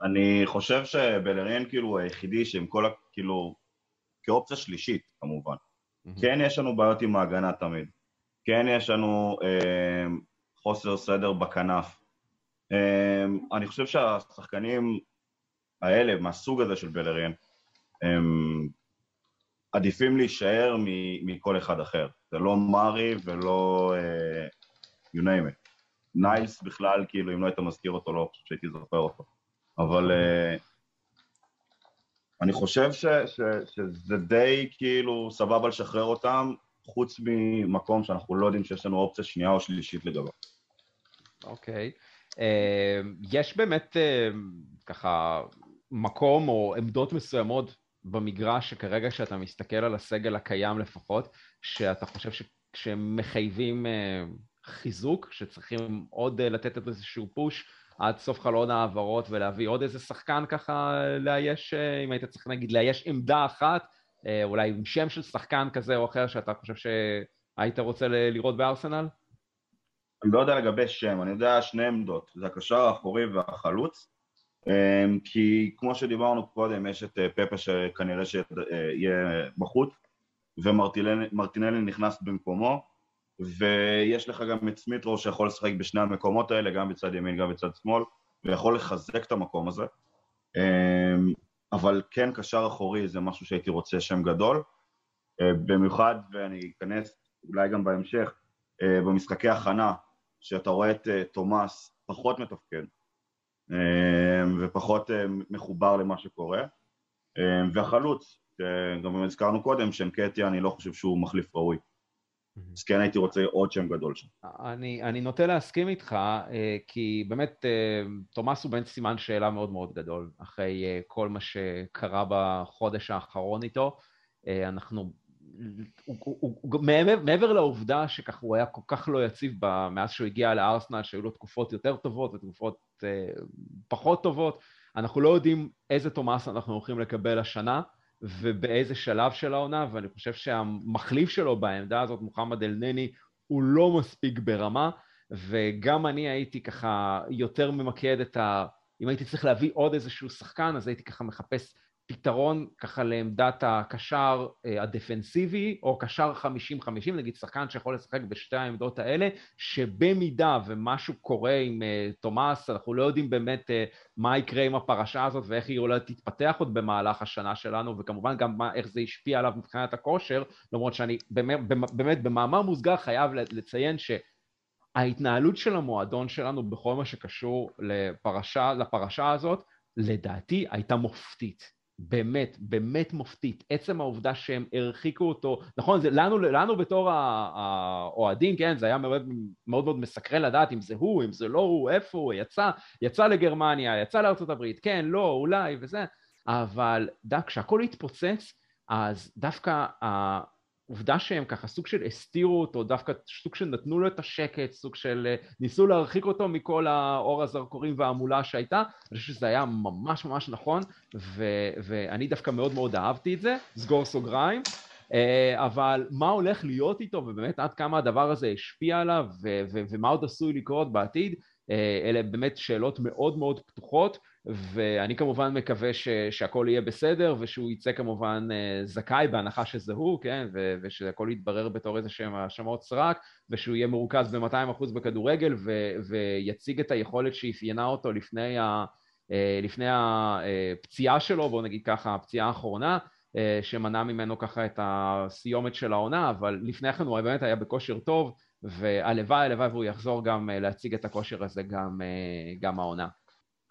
אני חושב שבלרין כאילו היחידי שעם כל, כאילו, כאופציה שלישית כמובן. כן יש לנו בעיות עם ההגנה תמיד. כן יש לנו חוסר סדר בכנף. אני חושב שהשחקנים האלה, מהסוג הזה של בלרין, עדיפים להישאר מכל אחד אחר. זה לא מארי ולא you name it. ניילס בכלל, כאילו, אם לא היית מזכיר אותו, לא חושב שהייתי זוכר אותו. אבל אני חושב שזה די כאילו סבבה לשחרר אותם, חוץ ממקום שאנחנו לא יודעים שיש לנו אופציה שנייה או שלישית לגביו. אוקיי. יש באמת ככה מקום או עמדות מסוימות במגרש שכרגע שאתה מסתכל על הסגל הקיים לפחות, שאתה חושב שהם מחייבים חיזוק, שצריכים עוד לתת את איזשהו פוש, עד סוף חלון העברות ולהביא עוד איזה שחקן ככה לאייש, אם היית צריך נגיד לאייש עמדה אחת, אולי עם שם של שחקן כזה או אחר שאתה חושב שהיית רוצה לראות בארסנל? אני לא יודע לגבי שם, אני יודע שני עמדות, זה הקשר האחורי והחלוץ, כי כמו שדיברנו קודם, יש את פפה שכנראה שיהיה בחוץ, ומרטינלי נכנס במקומו, ויש לך גם את סמיטרו שיכול לשחק בשני המקומות האלה, גם בצד ימין, גם בצד שמאל, ויכול לחזק את המקום הזה. אבל כן, קשר אחורי זה משהו שהייתי רוצה שם גדול. במיוחד, ואני אכנס אולי גם בהמשך, במשחקי הכנה, שאתה רואה את תומאס פחות מתפקד, ופחות מחובר למה שקורה. והחלוץ, גם הזכרנו קודם, שם קטיה, אני לא חושב שהוא מחליף ראוי. אז כן הייתי רוצה עוד שם גדול שם. אני נוטה להסכים איתך, כי באמת תומאס הוא בן סימן שאלה מאוד מאוד גדול, אחרי כל מה שקרה בחודש האחרון איתו, אנחנו, מעבר לעובדה שכך הוא היה כל כך לא יציב מאז שהוא הגיע לארסנל, שהיו לו תקופות יותר טובות ותקופות פחות טובות, אנחנו לא יודעים איזה תומאס אנחנו הולכים לקבל השנה, ובאיזה שלב של העונה, ואני חושב שהמחליף שלו בעמדה הזאת, מוחמד אל-נני, הוא לא מספיק ברמה, וגם אני הייתי ככה יותר ממקד את ה... אם הייתי צריך להביא עוד איזשהו שחקן, אז הייתי ככה מחפש פתרון ככה לעמדת הקשר הדפנסיבי, או קשר 50-50, נגיד שחקן שיכול לשחק בשתי העמדות האלה, שבמידה ומשהו קורה עם תומאס, אנחנו לא יודעים באמת מה יקרה עם הפרשה הזאת, ואיך היא אולי תתפתח עוד במהלך השנה שלנו, וכמובן גם איך זה השפיע עליו מבחינת הכושר, למרות שאני באמת במאמר מוסגר חייב לציין ש... ההתנהלות של המועדון שלנו בכל מה שקשור לפרשה הזאת, לדעתי הייתה מופתית. באמת, באמת מופתית. עצם העובדה שהם הרחיקו אותו, נכון, זה, לנו בתור האוהדים, כן, זה היה מאוד מאוד מסקרן לדעת אם זה הוא, אם זה לא הוא, איפה הוא, יצא לגרמניה, יצא לארצות הברית, כן, לא, אולי וזה, אבל דווקא כשהכל התפוצץ, אז דווקא עובדה שהם ככה סוג של הסתירו אותו, דווקא סוג של נתנו לו את השקט, סוג של ניסו להרחיק אותו מכל האור הזרקורים והעמולה שהייתה, אני חושב שזה היה ממש ממש נכון, ואני דווקא מאוד מאוד אהבתי את זה, סגור סוגריים, אבל מה הולך להיות איתו, ובאמת עד כמה הדבר הזה השפיע עליו, ומה עוד עשוי לקרות בעתיד, אלה באמת שאלות מאוד מאוד פתוחות, ואני כמובן מקווה שהכל יהיה בסדר, ושהוא יצא כמובן זכאי בהנחה שזה הוא, כן? ושהכל יתברר בתור איזה שהם האשמות סרק, ושהוא יהיה מרוכז ב-200% בכדורגל, ויציג את היכולת שאפיינה אותו לפני הפציעה שלו, בוא נגיד ככה, הפציעה האחרונה, שמנע ממנו ככה את הסיומת של העונה, אבל לפני כן הוא באמת היה בכושר טוב, והלוואי והוא יחזור גם להציג את הכושר הזה גם העונה.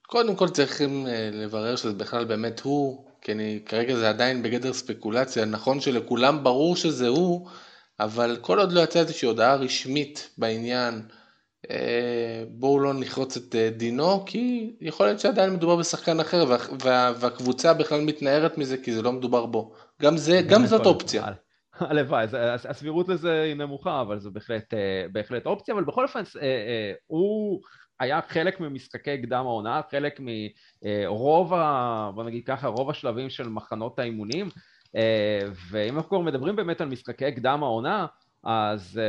קודם כל צריכים לברר שזה בכלל באמת הוא, כי אני, כרגע זה עדיין בגדר ספקולציה, נכון שלכולם ברור שזה הוא, אבל כל עוד לא יצאה איזושהי הודעה רשמית בעניין, בואו לא נחרוץ את דינו, כי יכול להיות שעדיין מדובר בשחקן אחר, והקבוצה בכלל מתנערת מזה, כי זה לא מדובר בו. גם זאת אופציה. הלוואי, הסבירות לזה היא נמוכה, אבל זה בהחלט אופציה, אבל בכל אופן הוא היה חלק ממשחקי קדם העונה, חלק מרוב, בוא נגיד ככה, רוב השלבים של מחנות האימונים, ואם אנחנו כבר מדברים באמת על משחקי קדם העונה, אז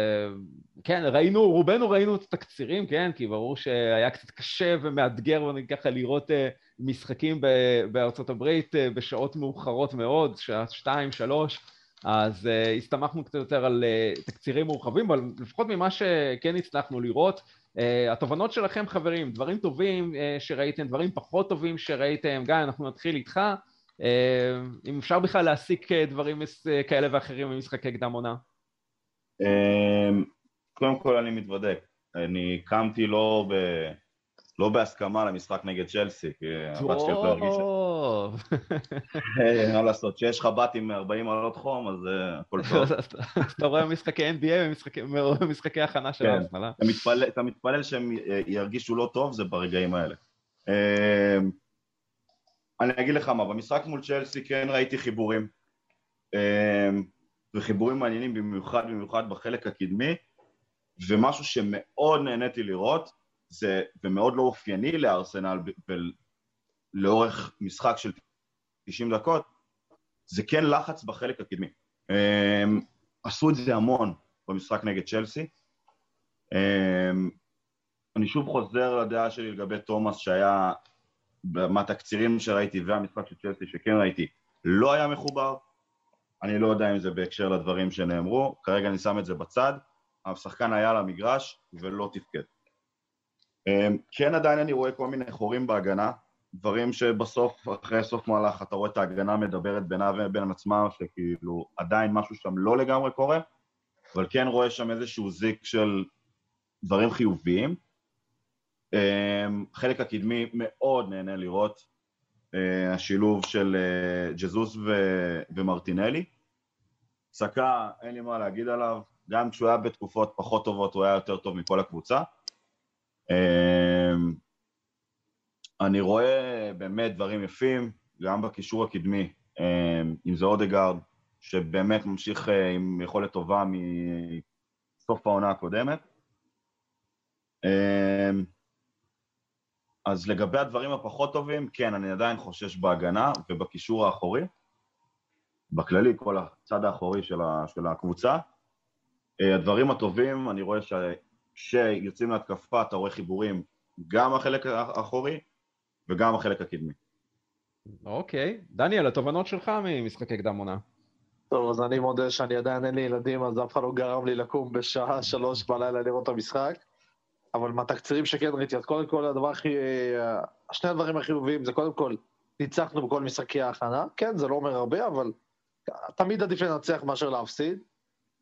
כן, רובנו ראינו את התקצירים, כן, כי ברור שהיה קצת קשה ומאתגר, ואני ככה לראות משחקים בארצות הברית בשעות מאוחרות מאוד, שעה 2-3, אז הסתמכנו קצת יותר על תקצירים מורחבים, אבל לפחות ממה שכן הצלחנו לראות, התובנות שלכם חברים, דברים טובים שראיתם, דברים פחות טובים שראיתם, גיא, אנחנו נתחיל איתך, אם אפשר בכלל להסיק דברים כאלה ואחרים ממשחקי קדם עונה. קודם כל אני מתוודק, אני קמתי לא בהסכמה למשחק נגד צ'לסי, כי הבת שלי לא הרגישה. טוב! מה לעשות, שיש לך בת עם 40 מעלות חום, אז הכל טוב. אז אתה רואה משחקי NBA ומשחקי הכנה של ההתחלה. אתה מתפלל שהם ירגישו לא טוב, זה ברגעים האלה. אני אגיד לך מה, במשחק מול צ'לסי כן ראיתי חיבורים, וחיבורים מעניינים במיוחד בחלק הקדמי, ומשהו שמאוד נהניתי לראות, זה ומאוד לא אופייני לארסנל לאורך משחק של 90 דקות, זה כן לחץ בחלק הקדמי. עשו את זה המון במשחק נגד צ'לסי. אני שוב חוזר לדעה שלי לגבי תומאס, שהיה מהתקצירים שראיתי והמשחק של צ'לסי שכן ראיתי, לא היה מחובר. אני לא יודע אם זה בהקשר לדברים שנאמרו, כרגע אני שם את זה בצד, השחקן היה על המגרש ולא תפקד. כן עדיין אני רואה כל מיני חורים בהגנה, דברים שבסוף, אחרי סוף מהלך, אתה רואה את ההגנה מדברת בינה ובין עצמה, שכאילו עדיין משהו שם לא לגמרי קורה, אבל כן רואה שם איזשהו זיק של דברים חיוביים. חלק הקדמי מאוד נהנה לראות, השילוב של ג'זוס ומרטינלי, סקה, אין לי מה להגיד עליו, גם כשהוא היה בתקופות פחות טובות, הוא היה יותר טוב מכל הקבוצה. אני רואה באמת דברים יפים, גם בקישור הקדמי, אם זה אודגארד, שבאמת ממשיך עם יכולת טובה מסוף העונה הקודמת. אז לגבי הדברים הפחות טובים, כן, אני עדיין חושש בהגנה ובקישור האחורי, בכללי, כל הצד האחורי של הקבוצה. הדברים הטובים, אני רואה שיוצאים להתקפה, אתה רואה חיבורים גם החלק האחורי וגם החלק הקדמי. אוקיי. דניאל, התובנות שלך ממשחקי קדם עונה. טוב, אז אני מודה שאני עדיין אין לי ילדים, אז אף אחד לא גרם לי לקום בשעה 3:00 בלילה לראות את המשחק. אבל מהתקצירים שכן ראיתי, אז קודם כל שני הדברים החיוביים זה קודם כל, ניצחנו בכל משחקי ההכנה, כן, זה לא אומר הרבה, אבל תמיד עדיף לנצח מאשר להפסיד.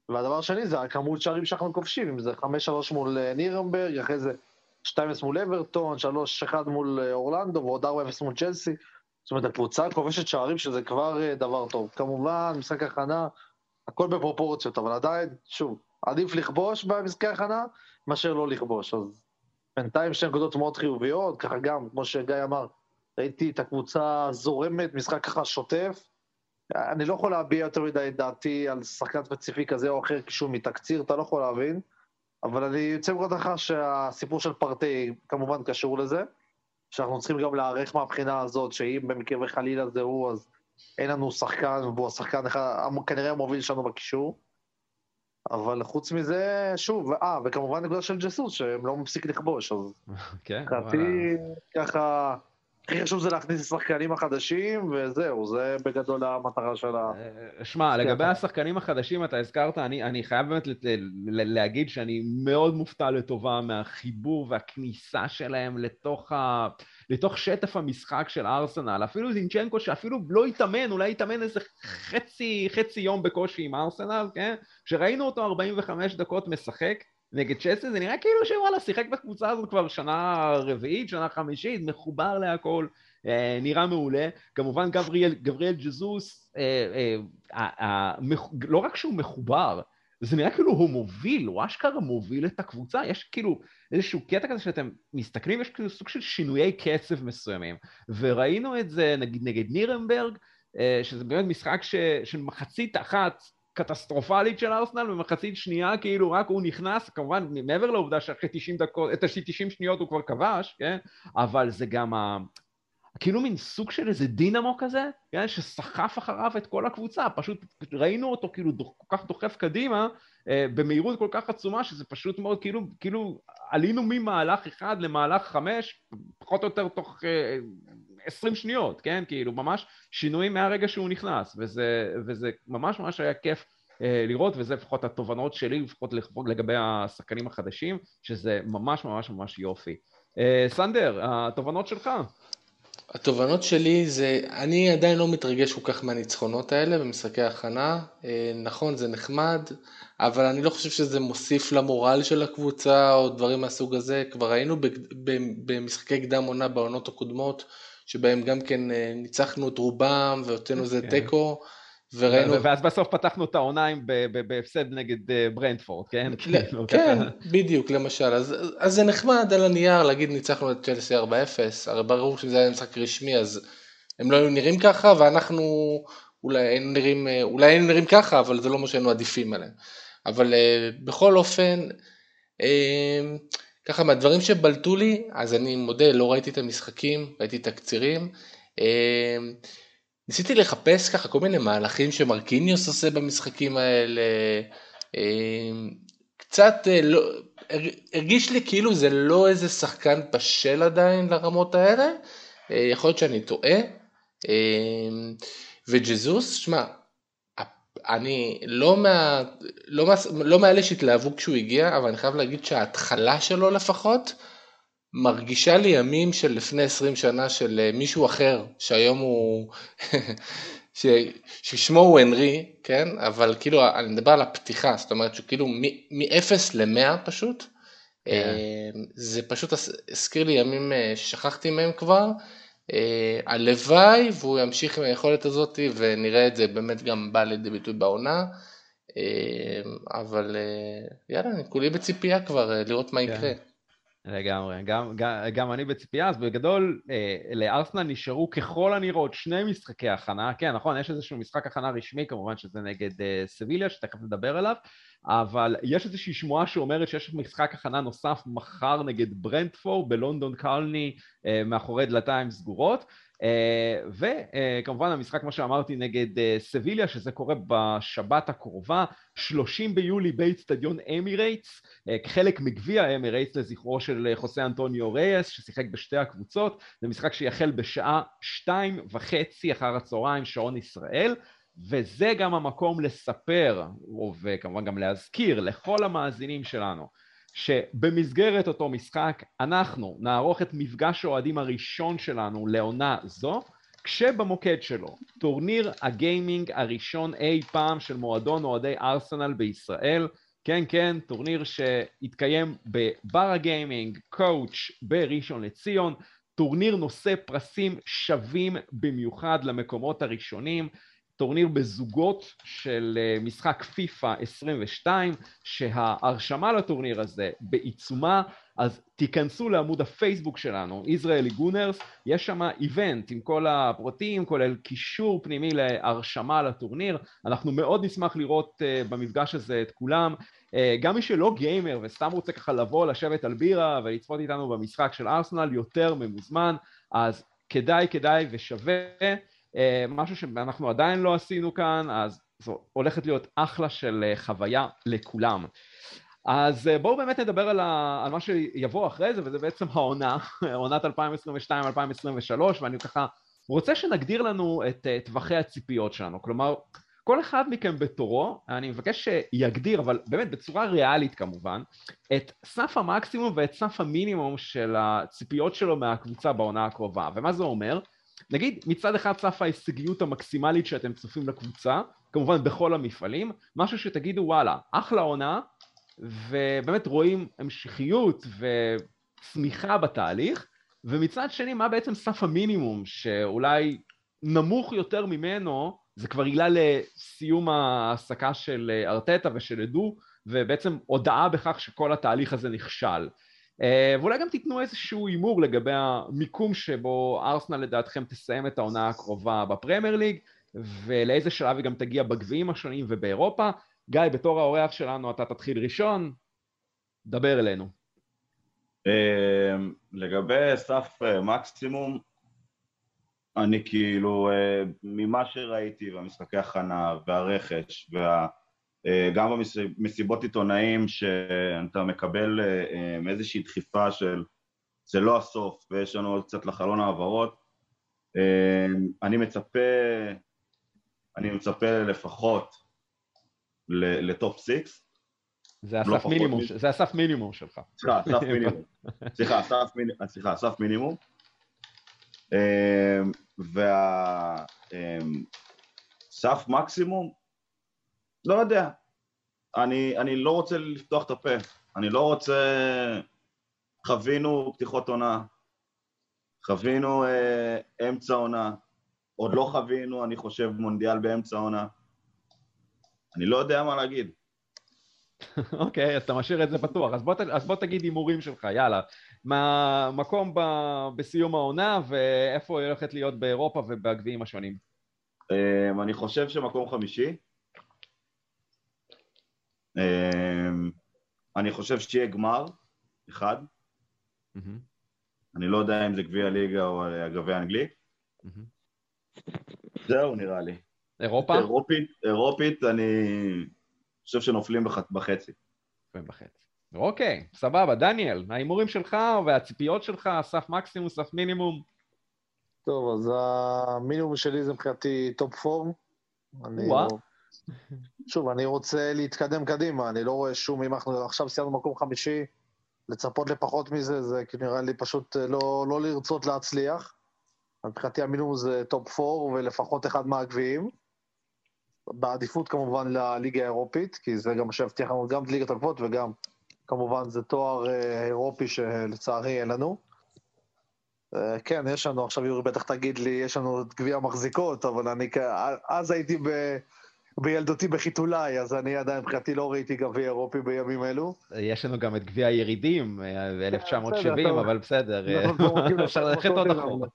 והדבר השני זה הכמות שערים שאנחנו כובשים, אם זה 5-3 מול נירנברג, אחרי זה 2-0 מול אברטון, 3-1 מול אורלנדו, ועוד 4-0 מול צ'לסי. זאת אומרת, הקבוצה כובשת שערים שזה כבר דבר טוב. כמובן, משחק ההכנה, הכל בפרופורציות, אבל עדיין, שוב, עדיף לכבוש במשחקי ההכנה, מאשר לא לכבוש. אז בינתיים שתי נקודות מאוד חיוביות, ככה גם, כמו שגיא אמר, ראיתי את הקבוצה זורמת, משחק ככה שוטף. אני לא יכול להביע יותר מדי דעתי על שחקן ספציפי כזה או אחר, כשהוא מתקציר, אתה לא יכול להבין. אבל אני יוצא מגוד לך שהסיפור של פרטי כמובן קשור לזה, שאנחנו צריכים גם להערך מהבחינה הזאת, שאם במקרה וחלילה זה הוא, אז אין לנו שחקן, והוא השחקן כנראה המוביל שלנו בקישור. אבל חוץ מזה, שוב, וכמובן נקודה של ג'סוס, שהם לא מפסיק לכבוש, אז חייתי ככה... הכי חשוב זה להכניס השחקנים החדשים, וזהו, זה בגדול המטרה של ה... שמע, לגבי השחקנים החדשים, אתה הזכרת, אני חייב באמת להגיד שאני מאוד מופתע לטובה מהחיבור והכניסה שלהם לתוך שטף המשחק של ארסנל. אפילו זינצ'נקו, שאפילו לא התאמן, אולי התאמן איזה חצי יום בקושי עם ארסנל, כן? שראינו אותו 45 דקות משחק, נגד צ'לסי, זה נראה כאילו שוואלה, שיחק בקבוצה הזאת כבר שנה רביעית, שנה חמישית, מחובר להכל, נראה מעולה. כמובן גבריאל ג'זוס, לא רק שהוא מחובר, זה נראה כאילו הוא מוביל, הוא אשכרה מוביל את הקבוצה, יש כאילו איזשהו קטע כזה שאתם מסתכלים, יש כאילו סוג של שינויי קצב מסוימים, וראינו את זה נגד נירנברג, שזה באמת משחק של מחצית אחת, קטסטרופלית של ארסנל, ומחצית שנייה כאילו רק הוא נכנס, כמובן מעבר לעובדה שאחרי 90 שניות הוא כבר כבש, כן? אבל זה גם כאילו מין סוג של איזה דינמו כזה, כן? שסחף אחריו את כל הקבוצה, פשוט ראינו אותו כאילו כל כך דוחף קדימה, במהירות כל כך עצומה, שזה פשוט מאוד כאילו עלינו ממהלך אחד למהלך 5, פחות או יותר תוך 20 שניות, כן? כאילו ממש שינויים מהרגע שהוא נכנס, וזה ממש ממש היה כיף לראות, וזה לפחות התובנות שלי, לפחות לגבי השחקנים החדשים, שזה ממש ממש ממש יופי. סנדר, התובנות שלך? התובנות שלי זה, אני עדיין לא מתרגש כל כך מהניצחונות האלה במשחקי ההכנה, נכון זה נחמד, אבל אני לא חושב שזה מוסיף למורל של הקבוצה או דברים מהסוג הזה, כבר ראינו במשחקי קדם עונה בעונות הקודמות, שבהם גם כן ניצחנו את רובם והותנו זה טקו, ואז בסוף פתחנו את העוניים בהפסד נגד ברנטפורד, כן? כן, בדיוק, למשל. אז זה נחמד על הנייר להגיד ניצחנו את צ'לסי 4-0, הרי ברור שזה היה משחק רשמי, אז הם לא היו נראים ככה, ואנחנו אולי היינו נראים ככה, אבל זה לא מה שהיינו עדיפים עליהם. אבל בכל אופן, ככה מהדברים שבלטו לי, אז אני מודה, לא ראיתי את המשחקים, ראיתי את הקצירים, ניסיתי לחפש ככה כל מיני מהלכים שמרקיניוס עושה במשחקים האלה, קצת, הרגיש לי כאילו זה לא איזה שחקן בשל עדיין לרמות האלה, יכול להיות שאני טועה, וג'זוס, שמה, אני לא מאלה שהתלהבו כשהוא הגיע, אבל אני חייב להגיד שההתחלה שלו לפחות, מרגישה לי ימים של לפני 20 שנה של מישהו אחר, שהיום הוא, ששמו הוא הנרי, כן? אבל כאילו, אני מדבר על הפתיחה, זאת אומרת שכאילו מ-0 ל-100 פשוט, זה פשוט הזכיר לי ימים ששכחתי מהם כבר, הלוואי, והוא ימשיך עם היכולת הזאת, ונראה את זה באמת גם בא לידי ביטוי בעונה, אבל יאללה, אני כולי בציפייה כבר לראות מה יקרה. לגמרי, גם אני בציפייה, אז בגדול לארסנל נשארו ככל הנראות שני משחקי הכנה, כן נכון, יש איזשהו משחק הכנה רשמי כמובן שזה נגד סביליה שתכף נדבר עליו, אבל יש איזושהי שמועה שאומרת שיש משחק הכנה נוסף מחר נגד ברנטפורד בלונדון קלני מאחורי דלתיים סגורות, וכמובן המשחק מה שאמרתי נגד סביליה שזה קורה בשבת הקרובה 30 ביולי באצטדיון אמירייטס כחלק מגביע אמירייטס לזכרו של חוסה אנטוניו רייס ששיחק בשתי הקבוצות, זה משחק שיחל בשעה 2:30 אחר הצהריים שעון ישראל, וזה גם המקום לספר וכמובן גם להזכיר לכל המאזינים שלנו שבמסגרת אותו משחק אנחנו נערוך את מפגש האוהדים הראשון שלנו לעונה זו, כשבמוקד שלו טורניר הגיימינג הראשון אי פעם של מועדון אוהדי ארסנל בישראל, כן כן, טורניר שהתקיים בבר הגיימינג קואוץ' בראשון לציון, טורניר נושא פרסים שווים במיוחד למקומות הראשונים, טורניר בזוגות של משחק פיפה 22, שההרשמה לטורניר הזה בעיצומה, אז תיכנסו לעמוד הפייסבוק שלנו, ישראלי גונרס, יש שם איבנט עם כל הפרטים, כולל קישור פנימי להרשמה לטורניר, אנחנו מאוד נשמח לראות במפגש הזה את כולם, גם מי שלא גיימר וסתם רוצה ככה לבוא לשבת על בירה ולצפות איתנו במשחק של ארסנל, יותר ממוזמן, אז כדאי ושווה, משהו שאנחנו עדיין לא עשינו כאן, אז זו הולכת להיות אחלה של חוויה לכולם. אז בואו באמת נדבר על מה שיבוא אחרי זה, וזה בעצם העונת 2022-2023, ואני ככה רוצה שנגדיר לנו את טווחי הציפיות שלנו, כלומר כל אחד מכם בתורו, אני מבקש שיגדיר, אבל באמת בצורה ריאלית כמובן, את סף המקסימום ואת סף המינימום של הציפיות שלו מהקבוצה בעונה הקרובה, ומה זה אומר? נגיד, מצד אחד סף ההישגיות המקסימלית שאתם צופים לקבוצה, כמובן בכל המפעלים, משהו שתגידו וואלה, אחלה עונה, ובאמת רואים המשכיות וצמיחה בתהליך, ומצד שני, מה בעצם סף המינימום שאולי נמוך יותר ממנו, זה כבר עילה לסיום ההעסקה של ארטטה ושל עדו, ובעצם הודעה בכך שכל התהליך הזה נכשל. ואולי גם תיתנו איזשהו אימור לגבי המיקום שבו ארסנל לדעתכם תסיים את העונה הקרובה בפרמייר ליג, ולאיזה שלב היא גם תגיע בגביעים השונים ובאירופה. גיא, בתור האורח שלנו אתה תתחיל ראשון, דבר אלינו. לגבי סף מקסימום, אני כאילו, ממה שראיתי והמשחקי הכנה והרכש גם במסיבות עיתונאים שאתה מקבל איזושהי דחיפה של זה לא הסוף ויש לנו עוד קצת לחלון העברות, אני מצפה לפחות לטופ סיקס. זה הסף מינימום, זה הסף מינימום שלך. סליחה, הסף מינימום. והסף מקסימום, לא יודע, אני לא רוצה לפתוח את הפה, אני לא רוצה, חווינו פתיחות עונה, חווינו אמצע עונה, עוד לא חווינו, אני חושב, מונדיאל באמצע עונה, אני לא יודע מה להגיד. אוקיי, אז אתה משאיר את זה פתוח, אז בוא תגיד הימורים שלך, יאללה, מה מקום בסיום העונה, ואיפה הולכת להיות באירופה ובגביעים השונים? אני חושב שמקום 5, אני חושב שיהיה גמר אחד, אני לא יודע אם זה גביע ליגה או הגביע האנגלי, זהו נראה לי. אירופית אני חושב שנופלים בחצי. אוקיי, סבבה. דניאל, ההימורים שלך והציפיות שלך, סף מקסימום, סף מינימום? טוב, אז המינימום שלי זה מבחינתי טופ 4. שוב, אני רוצה להתקדם קדימה, אני לא רואה שום, אם אנחנו עכשיו סיימנו מקום 5, לצפות לפחות מזה, זה נראה לי פשוט לא לרצות להצליח, מבחינתי המינימום זה טופ 4 ולפחות אחד מהגביעים, בעדיפות כמובן לליגה האירופית, כי זה גם שהבטיח לנו גם את ליגת הקבוצות וגם כמובן זה תואר אירופי שלצערי אין לנו. כן, יש לנו, עכשיו יורי בטח תגיד לי, יש לנו את גביע המחזיקות, אבל אז הייתי בילדותי בחיתולי, אז אני עדיין מבחינתי לא ראיתי גביע אירופי בימים אלו. יש לנו גם את גביע הירידים, 1970, אבל בסדר. אפשר ללכת עוד אחורה.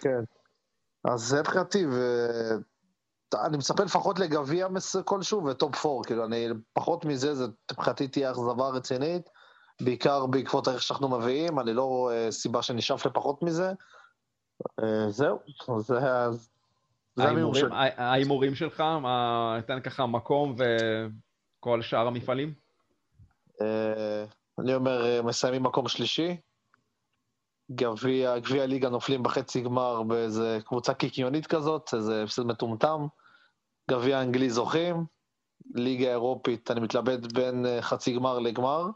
כן. אז זה מבחינתי, אני מצפה לפחות לגביע כלשהו וטופ 4, כאילו אני פחות מזה, זה מבחינתי תהיה אכזבה רצינית, בעיקר בעקבות איך שאנחנו מביאים, אני לא רואה סיבה שנשאף לפחות מזה. זהו, זה... ההימורים שלך, אתן ככה מקום וכל שאר המפעלים? אני אומר, מסיימים מקום שלישי, גביע ליגה נופלים בחצי גמר באיזה קבוצה קיקיונית כזאת, איזה הפסד מטומטם, גביע אנגלי זוכים, ליגה אירופית, אני מתלבט בין חצי גמר לגמר,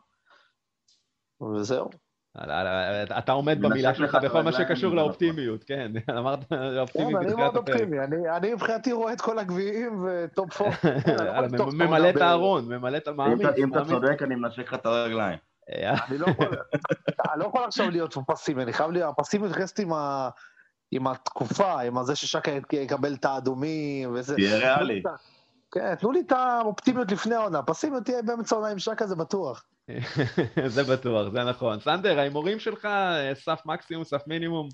וזהו. אתה עומד במילה שלך בכל מה שקשור לאופטימיות, כן, אמרת אופטימי בתחילת הפרק. אני מבחינתי רואה את כל הגביעים וטופ 4. ממלא את הארון, ממלא את המאמין. אם אתה צודק אני מנשק לך את הרגליים. אני לא יכול עכשיו להיות פסימי, אני חייב להיות, הפסימי נכנסת עם התקופה, עם זה ששקה יקבל את האדומים וזה. תהיה ריאלי. כן, תנו לי את האופטימיות לפני העונה, פסימיות תהיה באמצע העונה עם שקה, זה בטוח. זה בטוח, זה נכון. סנדר, ההימורים שלך, סף מקסימום, סף מינימום?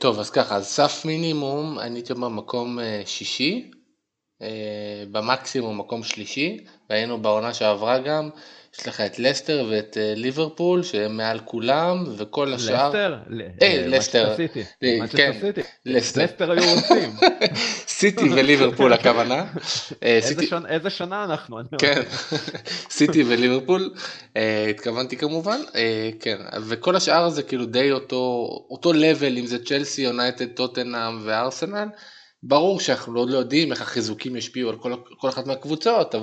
טוב, אז ככה, אז סף מינימום, אני הייתי אומר מקום שישי, במקסימום מקום שלישי, והיינו בעונה שעברה גם, יש לך את לסטר ואת ליברפול, שהם מעל כולם, וכל השאר... לסטר? לסטר. לסטר היו רוצים. סיטי וליברפול הכוונה. איזה שנה אנחנו? כן, סיטי וליברפול, התכוונתי כמובן, כן, וכל השאר הזה כאילו די אותו לבל, אם זה צ'לסי, יונייטד, טוטנהאם וארסנל, ברור שאנחנו עוד לא יודעים איך החיזוקים ישפיעו על כל אחת מהקבוצות,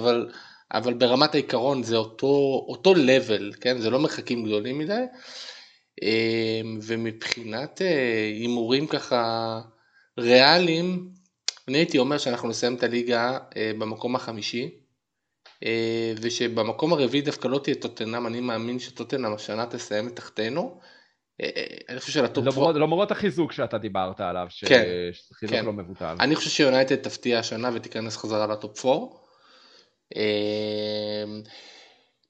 אבל ברמת העיקרון זה אותו לבל, כן? זה לא מחכים גדולים מדי, ומבחינת הימורים ככה ריאליים, אני הייתי אומר שאנחנו נסיים את הליגה במקום החמישי, ושבמקום הרביעי דווקא לא תהיה טוטנהאם, אני מאמין שטוטנהאם השנה תסיים את תחתנו, אני חושב למרות החיזוק שאתה דיברת עליו, שחיזוק לא מבוטל. אני חושב שיונייטד תפתיע השנה ותיכנס חזרה לטופ 4,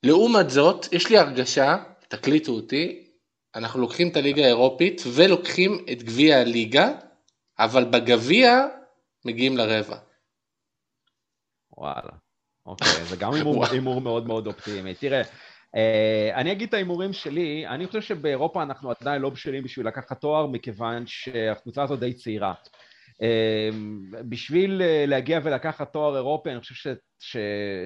לעומת זאת יש לי הרגשה, תקליטו אותי, אנחנו לוקחים את הליגה האירופית ולוקחים את גביע הליגה, אבל בגביע מגיעים לרבע. וואלה, אוקיי, זה גם הימור מאוד מאוד אופטימי. תראה, אני אגיד את ההימורים שלי, אני חושב שבאירופה אנחנו עדיין לא בשלים בשביל לקחת תואר, מכיוון שהקבוצה הזאת די צעירה. בשביל להגיע ולקחת תואר אירופי, אני חושב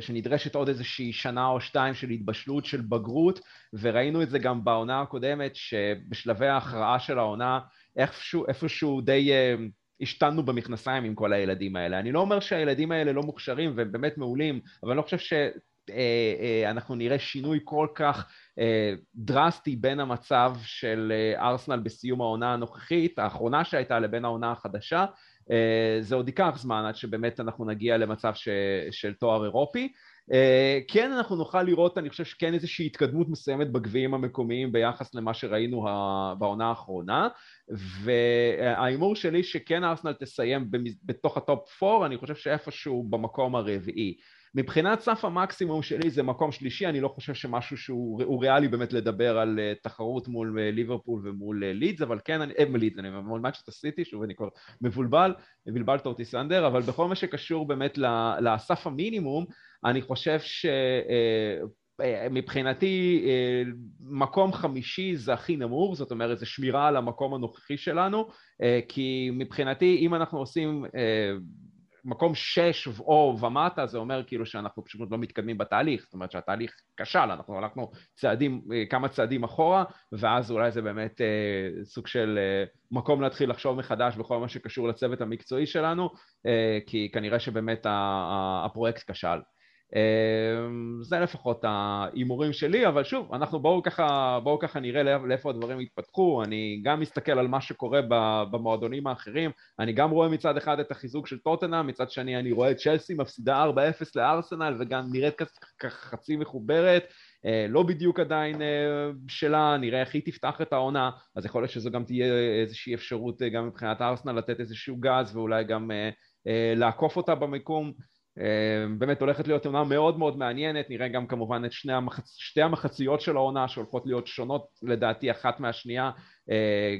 שנדרשת עוד איזושהי שנה או שתיים של התבשלות, של בגרות, וראינו את זה גם בעונה הקודמת, שבשלבי ההכרעה של העונה, איפשהו די השתנו במכנסיים עם כל הילדים האלה. אני לא אומר שהילדים האלה לא מוכשרים ובאמת מעולים, אבל אני לא חושב שאנחנו נראה שינוי כל כך דרסטי בין המצב של ארסנל בסיום העונה הנוכחית, האחרונה שהייתה, לבין העונה החדשה. זה עוד ייקח זמן עד שבאמת אנחנו נגיע למצב של תואר אירופי. כן, אנחנו נוכל לראות, אני חושב שכן איזושהי התקדמות מסוימת בגביעים המקומיים ביחס למה שראינו בעונה האחרונה, וההימור שלי שכן ארסנל תסיים בתוך הטופ 4, אני חושב שאיפשהו במקום הרביעי. מבחינת סף המקסימום שלי זה מקום שלישי, אני לא חושב שמשהו שהוא ריאלי באמת לדבר על תחרות מול ליברפול ומול לידס, אבל כן, אני מול מנצ'סטר סיטי, שוב אני כבר מבלבלת אותי סנדר, אבל בכל מה שקשור באמת לסף המינימום, אני חושב שמבחינתי מקום חמישי זה הכי נמוך, זאת אומרת זה שמירה על המקום הנוכחי שלנו, כי מבחינתי אם אנחנו עושים... מקום 6 או ומטה, זה אומר כאילו שאנחנו פשוט לא מתקדמים בתהליך, זאת אומרת שהתהליך קשה, אנחנו הלכנו כמה צעדים אחורה, ואז אולי זה באמת סוג של מקום להתחיל לחשוב מחדש בכל מה שקשור לצוות המקצועי שלנו, כי כנראה שבאמת הפרויקט כשל. זה לפחות ההימורים שלי, אבל שוב, אנחנו בואו ככה נראה לאיפה הדברים התפתחו, אני גם מסתכל על מה שקורה במועדונים האחרים, אני גם רואה מצד אחד את החיזוק של טוטנהאם, מצד שני אני רואה את צ'לסי מפסידה 4-0 לארסנל, וגם נראית כחצי מחוברת, לא בדיוק עדיין שלה, נראה איך היא תפתח את העונה, אז יכול להיות שזו גם תהיה איזושהי אפשרות גם מבחינת ארסנל לתת איזשהו גז, ואולי גם לעקוף אותה במיקום. באמת הולכת להיות עונה מאוד מאוד מעניינת, נראה גם כמובן את שתי המחציות של העונה שהולכות להיות שונות לדעתי אחת מהשנייה,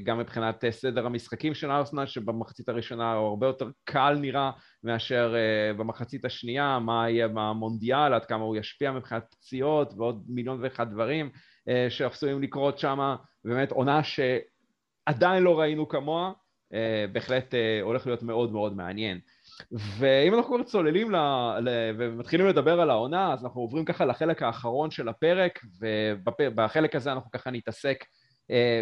גם מבחינת סדר המשחקים של ארסנל, שבמחצית הראשונה הוא הרבה יותר קל נראה מאשר במחצית השנייה, מה יהיה במונדיאל, עד כמה הוא ישפיע מבחינת פציעות ועוד מיליון ואחד דברים שעשויים לקרות שם, באמת עונה שעדיין לא ראינו כמוה, בהחלט הולך להיות מאוד מאוד מעניין. ואם אנחנו כבר צוללים ומתחילים לדבר על העונה, אז אנחנו עוברים ככה לחלק האחרון של הפרק, ובחלק הזה אנחנו ככה נתעסק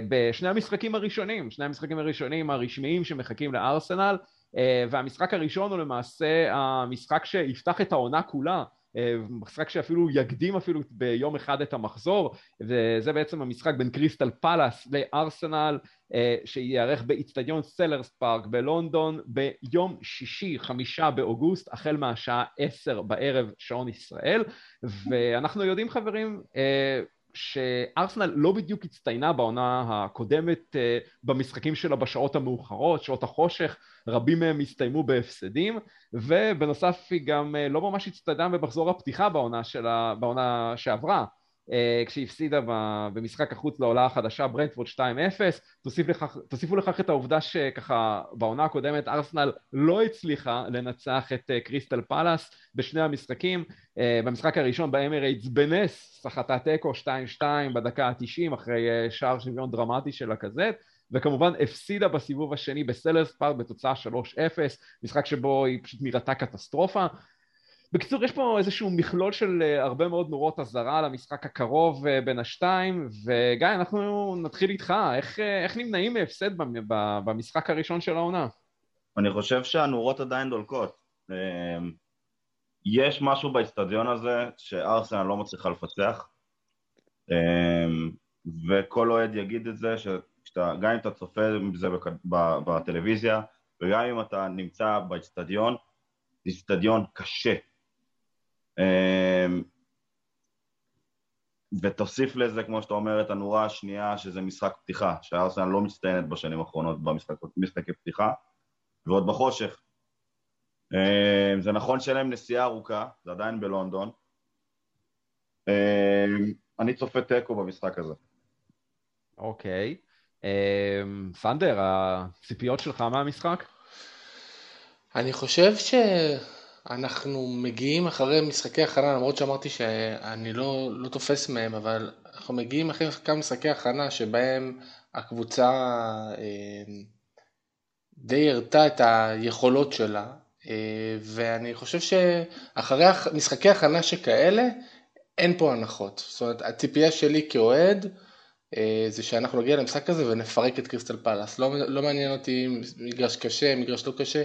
בשני המשחקים הראשונים, שני המשחקים הראשונים הרשמיים שמחכים לארסנל, והמשחק הראשון הוא למעשה המשחק שיפתח את העונה כולה, משחק שאפילו יקדים אפילו ביום אחד את המחזור, וזה בעצם המשחק בין קריסטל פלאס לארסנל, שיערך באצטדיון סלרס פארק בלונדון ביום שישי 5 באוגוסט, החל מהשעה 10 בערב שעון ישראל. ואנחנו יודעים חברים שארסנל לא בדיוק הצטיינה בעונה הקודמת במשחקים שלה בשעות המאוחרות, שעות החושך, רבים מהם הסתיימו בהפסדים, ובנוסף היא גם לא ממש הצטיינה במחזור הפתיחה בעונה שעברה, כשהיא הפסידה במשחק החוץ לעולה החדשה ברנטפורד 2-0, תוסיפו לכך את העובדה שככה בעונה הקודמת ארסנל לא הצליחה לנצח את קריסטל פלאס בשני המשחקים, במשחק הראשון באמירייטס בנס סחטה תיקו 2-2 בדקה ה-90 אחרי שער שוויון דרמטי של הקזט, וכמובן הפסידה בסיבוב השני בסלרס פארק בתוצאה 3-0, משחק שבו היא פשוט נראתה קטסטרופה. בקיצור, יש פה איזשהו מכלול של הרבה מאוד נורות אזהרה למשחק הקרוב בין השתיים, וגיא, אנחנו נתחיל איתך, איך נמנעים מהפסד במשחק הראשון של העונה? אני חושב שהנורות עדיין דולקות. יש משהו באצטדיון הזה שארסנל לא מצליחה לפצח, וכל אוהד יגיד את זה, שגם אם אתה צופה בזה בטלוויזיה, וגם אם אתה נמצא באצטדיון, זה אצטדיון קשה. ותוסיף לזה, כמו שאתה אומרת, הנורה השנייה, שזה משחק פתיחה, שהארסנל לא מצטיינת בשנים האחרונות במשחקי פתיחה, ועוד בחושך. זה נכון שלהם נסיעה ארוכה, זה עדיין בלונדון. אני צופה טקו במשחק הזה. אוקיי. סנדר, הציפיות שלך מהמשחק? אני חושב ש... אנחנו מגיעים אחרי משחקי הכנה, למרות שאמרתי שאני לא תופס מהם, אבל אנחנו מגיעים אחרי כמה משחקי הכנה שבהם הקבוצה די הרתה את היכולות שלה, ואני חושב שאחרי משחקי הכנה שכאלה אין פה הנחות. זאת אומרת, הציפייה שלי כאוהד זה שאנחנו נגיע למשחק הזה ונפרק את קריסטל פלאס. לא מעניין אותי מגרש קשה, מגרש לא קשה.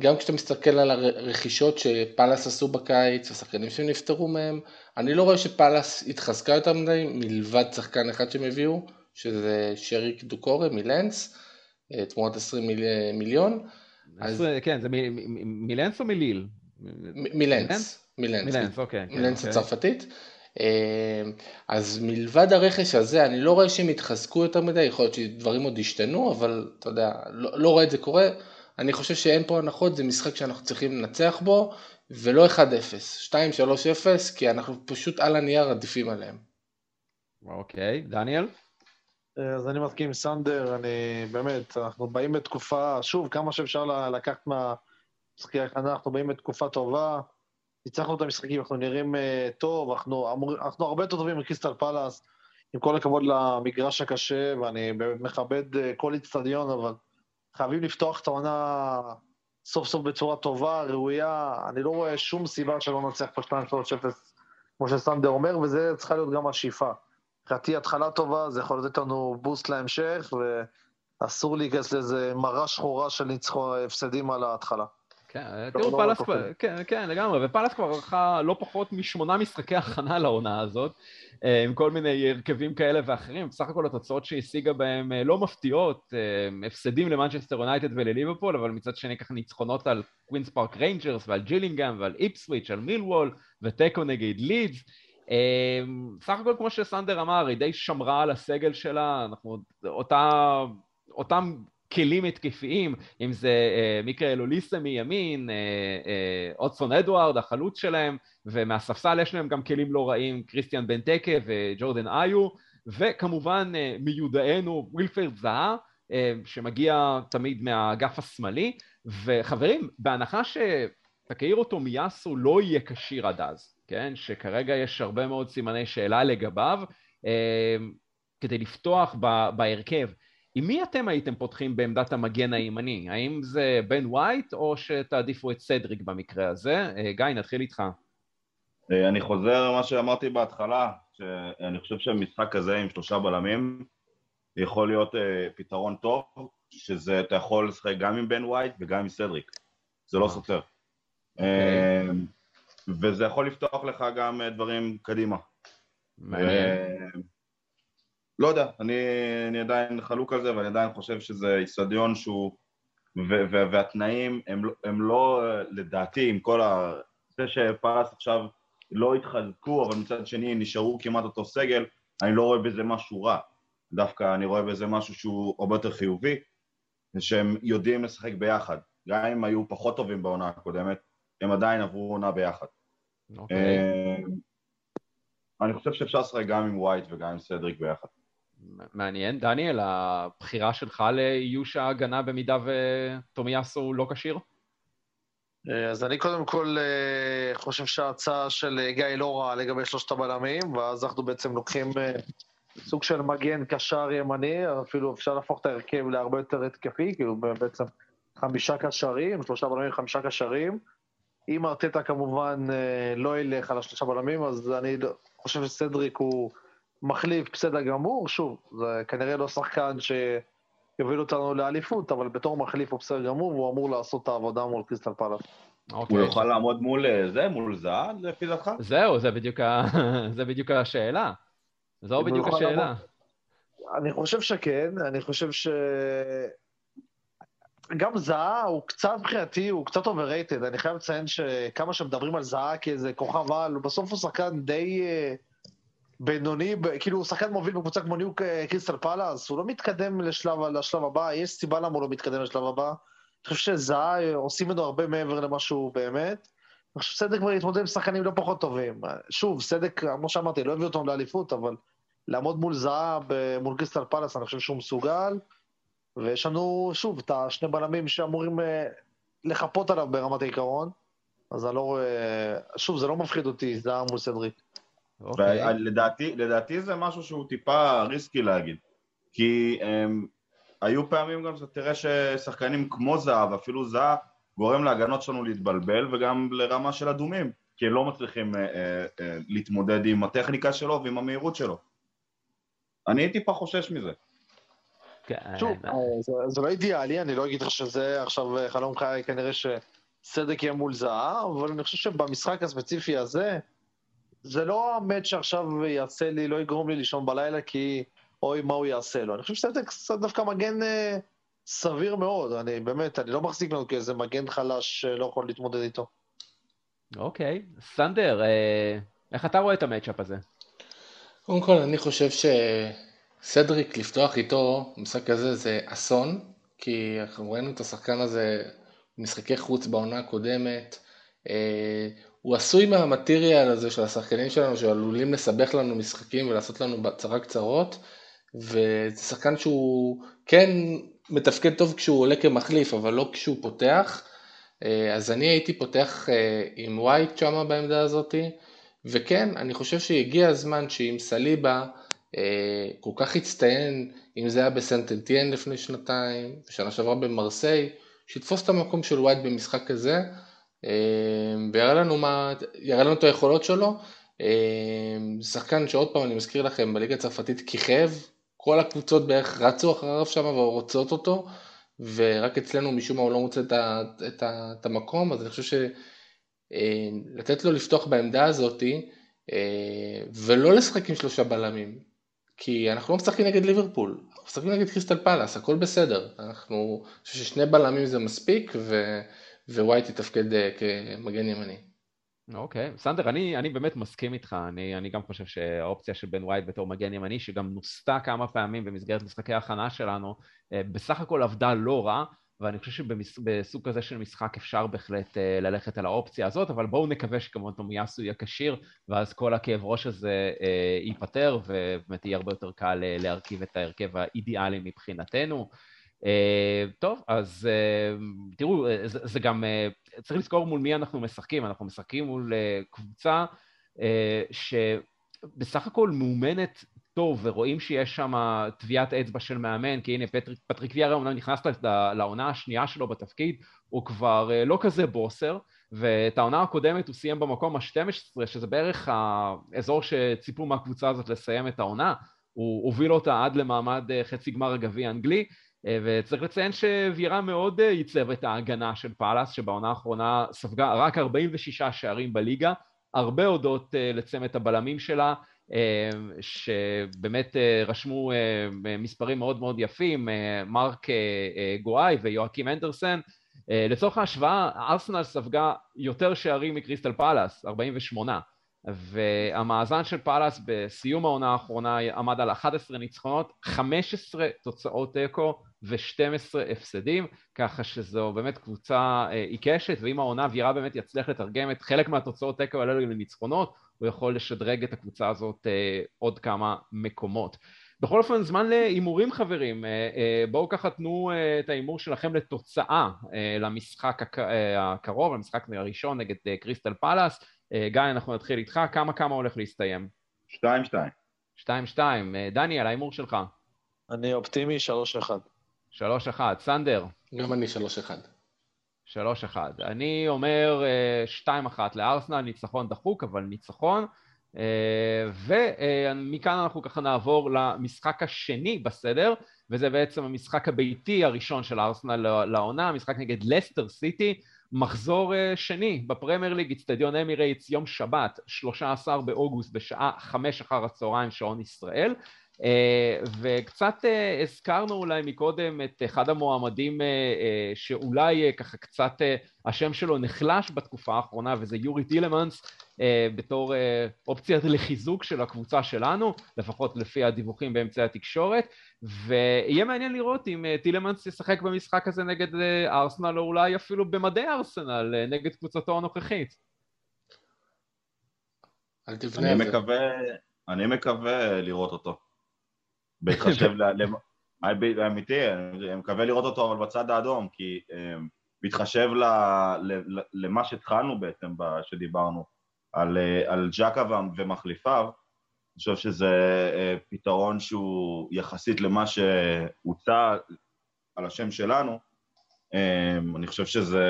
גם כשאתה מסתכל על הרכישות שפלאס עשו בקיץ, השחקנים שהם נפטרו מהם, אני לא רואה שפלאס התחזקה יותר מדי, מלבד שחקן אחד שהם הביאו, שזה שריק דוקורא מלנס, תמורת 20 מיליון. כן, זה מלנס או מליל? מלנס. מלנס, אוקיי. מלנס הצרפתית. אז מלבד הרכש הזה, אני לא רואה שהם התחזקו יותר מדי, יכול להיות שדברים עוד השתנו, אבל אתה יודע, לא רואה את זה קורה. אני חושב שאין פה הנחות, זה משחק שאנחנו צריכים לנצח בו, ולא 1-0, 2-3-0, כי אנחנו פשוט על הנייר עדיפים עליהם. אוקיי, דניאל? אז אני מסכים עם סנדר, באמת, אנחנו באים בתקופה, שוב, כמה שאפשר לקחת מהמשחקי ההכנה, אנחנו באים בתקופה טובה, ניצחנו את המשחקים, אנחנו נראים טוב, אנחנו הרבה יותר טובים מקריסטל פלאס, עם כל הכבוד למגרש הקשה, ואני באמת מכבד כל אצטדיון, אבל... חייבים לפתוח את העונה סוף סוף בצורה טובה, ראויה, אני לא רואה שום סיבה שלא נצליח פה 2-3-0, כמו שסנדר אומר, וזה צריכה להיות גם השאיפה. חייתי התחלה טובה, זה יכול לתת לנו בוסט להמשך, ואסור להיכנס לאיזה מראה שחורה של ניצחון הפסדים על ההתחלה. כן, לגמרי, ופלאס כבר ערכה לא פחות מ8 משחקי הכנה לעונה הזאת, עם כל מיני הרכבים כאלה ואחרים, בסך הכל התוצאות שהשיגה בהם לא מפתיעות, הפסדים למנצ'סטר יונייטד ולליברפול, אבל מצד שני כך ניצחונות על קווינס פארק ריינג'רס ועל ג'ילינגהם ועל איפסוויץ', על מילוול וטקו נגד לידס. בסך הכל כמו שסנדר אמר, היא די שמרה על הסגל שלה, אותם כלים התקפיים, אם זה מיקרל אוליסה מימין, אודסון אדוארד, החלוץ שלהם, ומהספסל יש להם גם כלים לא רעים, קריסטיאן בנטקה וג'ורדן איו, וכמובן מיודענו ווילפרד זהה, שמגיע תמיד מהאגף השמאלי, וחברים, בהנחה שתקעיר אותו מייסו לא יהיה קשיר עד אז, כן? שכרגע יש הרבה מאוד סימני שאלה לגביו, כדי לפתוח בהרכב, עם מי אתם הייתם פותחים בעמדת המגן הימני? האם זה בן ווייט או שתעדיפו את סדריק במקרה הזה? גיא, נתחיל איתך. אני חוזר למה שאמרתי בהתחלה, שאני חושב שהמשחק הזה עם שלושה בלמים יכול להיות פתרון טוב, שזה אתה יכול לשחק גם עם בן ווייט וגם עם סדריק. זה לא סותר. וזה יכול לפתוח לך גם דברים קדימה. לא יודע, אני עדיין חלוק על זה, ואני עדיין חושב שזה סטדיון שהוא, והתנאים הם לא, לדעתי, עם כל ה... זה שפרס עכשיו לא התחזקו, אבל מצד שני נשארו כמעט אותו סגל, אני לא רואה בזה משהו רע. דווקא אני רואה בזה משהו שהוא הרבה יותר חיובי, שהם יודעים לשחק ביחד. גם אם היו פחות טובים בעונה הקודמת, הם עדיין עברו עונה ביחד. אני חושב שאפשר לשחק גם עם ווייט וגם עם סדריק ביחד. מעניין. דניאל, הבחירה שלך לאיוש ההגנה במידה וטומיאסו לא כשיר? אז אני קודם כל חושב שההצעה של גיא לא רע לגבי שלושת הבלמים, ואז אנחנו בעצם לוקחים סוג של מגן קשר ימני, אפילו אפשר להפוך את ההרכב להרבה יותר התקפי, כאילו בעצם 5 קשרים, 3 בלמים, 5 קשרים. אם ארטטה כמובן לא ילך על 3 בלמים, אז אני חושב שסדריק הוא מחליף בסדר גמור, שוב, זה כנראה לא שחקן שיוביל אותנו לאליפות, אבל בתור מחליף הוא בסדר גמור, והוא אמור לעשות את העבודה מול קריסטל פלאס. הוא יוכל לעמוד מול זה, מול זה, לפי דעתך? זהו, זה בדיוק השאלה. זהו בדיוק השאלה. אני חושב שכן, אני חושב ש... גם זהה הוא קצת מבחינתי, הוא קצת overrated, אני חייב לציין שכמה שמדברים על זהה כאיזה כוכב על, בסוף הוא שחקן די בינוני, כאילו הוא שחקן מוביל בקבוצה כמו ניו קריסטל פלאס, הוא לא מתקדם לשלב הבא, יש סיבה למה הוא לא מתקדם לשלב הבא, אני חושב שזהה עושים לנו הרבה מעבר למה שהוא באמת, אני חושב שסדק כבר יתמודד עם שחקנים לא פחות טובים, שוב, סדק, כמו שאמרתי, לא הביא אותם לאליפות, אבל לעמוד מול זהה, מול קריסטל פלאס, אני חושב שהוא מסוגל, ויש לנו, שוב, את 2 בלמים שאמורים לחפות עליו ברמת העיקרון, אז אני לא רואה, שוב, זה לא מפחיד אותי, זה מול סדריק. לדעתי זה משהו שהוא טיפה ריסקי להגיד, כי היו פעמים גם שתראה ששחקנים כמו זהב, אפילו זהב, גורם להגנות שלנו להתבלבל, וגם לרמה של אדומים, כי הם לא מצליחים להתמודד עם הטכניקה שלו ועם המהירות שלו. אני טיפה חושש מזה. שוב, זה לא אידיאלי, אני לא אגיד לך שזה עכשיו חלום חיי, כנראה שסדק יהיה מול זהה, אבל אני חושב שבמשחק הספציפי הזה, זה לא האמת שעכשיו יעשה לי, לא יגרום לי לישון בלילה, כי אוי מה הוא יעשה לו. אני חושב שסדק דווקא מגן סביר מאוד, אני באמת, אני לא מחזיק לנו כאיזה מגן חלש שלא יכול להתמודד איתו. אוקיי, סנדר, איך אתה רואה את המאץ'אפ הזה? קודם כל, אני חושב ש... סדריק לפתוח איתו, המשחק הזה זה אסון, כי אנחנו ראינו את השחקן הזה במשחקי חוץ בעונה הקודמת, הוא עשוי מהמטריאל הזה של השחקנים שלנו, שעלולים לסבך לנו משחקים ולעשות לנו בצרה קצרות, וזה שחקן שהוא כן מתפקד טוב כשהוא עולה כמחליף, אבל לא כשהוא פותח, אז אני הייתי פותח עם ווייט שמה בעמדה הזאת, וכן, אני חושב שהגיע הזמן שעם סליבה, כל כך הצטיין, אם זה היה בסנטנטיין לפני 2 שנתיים, שנה שעברה במרסיי, שיתפוס את המקום של ווייט במשחק הזה, ויראה לנו את היכולות שלו, שחקן שעוד פעם אני מזכיר לכם, בליגה הצרפתית כיכב, כל הקבוצות בערך רצו אחריו שם ורוצות אותו, ורק אצלנו משום מה הוא לא מוצא את המקום, אז אני חושב שלתת לו לפתוח בעמדה הזאת, ולא לשחק עם 3 בלמים, כי אנחנו לא משחקים נגד ליברפול, אנחנו משחקים נגד קריסטל פלאס, הכל בסדר. אנחנו חושב ש2 בלמים זה מספיק, ווייט יתפקד כמגן ימני. אוקיי, סנדר, אני באמת מסכים איתך, אני גם חושב שהאופציה של בן ווייט בתור מגן ימני, שגם נוסתה כמה פעמים במסגרת משחקי ההכנה שלנו, בסך הכל עבדה לא רע, ואני חושב שבסוג כזה של משחק אפשר בהחלט ללכת על האופציה הזאת, אבל בואו נקווה שכמובן תומיאסו יהיה כשיר, ואז כל הכאב ראש הזה ייפטר, ובאמת יהיה הרבה יותר קל להרכיב את ההרכב האידיאלי מבחינתנו. טוב, אז תראו, זה גם, צריך לזכור מול מי אנחנו משחקים, אנחנו משחקים מול קבוצה שבסך הכל מאומנת טוב, ורואים שיש שם טביעת אצבע של מאמן, כי הנה פטריק ויארה אומנם נכנס לעונה השנייה שלו בתפקיד, הוא כבר לא כזה בוסר, ואת העונה הקודמת הוא סיים במקום ה-12, שזה בערך האזור שציפו מהקבוצה הזאת לסיים את העונה, הוא הוביל אותה עד למעמד חצי גמר הגביע האנגלי, וצריך לציין שווירה מאוד ייצב את ההגנה של פאלאס, שבעונה האחרונה ספגה רק 46 שערים בליגה, הרבה הודות לצמת הבלמים שלה, שבאמת רשמו מספרים מאוד מאוד יפים, מרק גואי ויואקים אנדרסן. לצורך ההשוואה, ארסנל ספגה יותר שערים מקריסטל פאלאס, 48, והמאזן של פאלאס בסיום העונה האחרונה עמד על 11 ניצחונות, 15 תוצאות אקו ו12 הפסדים, ככה שזו באמת קבוצה עיקשת, ואם העונה וירה באמת יצליח לתרגם את חלק מהתוצאות אקו האלה לניצחונות, הוא יכול לשדרג את הקבוצה הזאת עוד כמה מקומות. בכל אופן, זמן לאימורים, חברים. בואו ככה תנו את האימור שלכם לתוצאה למשחק הקרוב, למשחק הראשון נגד קריסטל פאלאס. גיא, אנחנו נתחיל איתך. כמה הולך להסתיים? 2-2. 2-2. דניאל, האימור שלך? אני אופטימי, 3-1. 3-1. סנדר? גם אני 3-1. 3-1. אני אומר 2-1 לארסנל, ניצחון דחוק, אבל ניצחון. ומכאן אנחנו ככה נעבור למשחק השני בסדר, וזה בעצם המשחק הביתי הראשון של ארסנל לעונה, המשחק נגד לסטר סיטי, מחזור שני בפרמייר ליג, אצטדיון אמירייטס, יום שבת, 13 באוגוסט בשעה 5:00 שעון ישראל. וקצת הזכרנו אולי מקודם את אחד המועמדים שאולי ככה קצת השם שלו נחלש בתקופה האחרונה, וזה יורי טילמנס, בתור אופציית לחיזוק של הקבוצה שלנו, לפחות לפי הדיווחים באמצעי התקשורת, ויהיה מעניין לראות אם טילמנס ישחק במשחק הזה נגד ארסנל, או אולי אפילו במדי ארסנל, נגד קבוצתו הנוכחית. אני מקווה לראות אותו. בהתחשב האמיתי, אני מקווה לראות אותו אבל בצד האדום, כי בהתחשב למה שהתחלנו בעצם, שדיברנו, על ג'קה ומחליפיו, אני חושב שזה פתרון שהוא יחסית למה שהוצא על השם שלנו, אני חושב שזה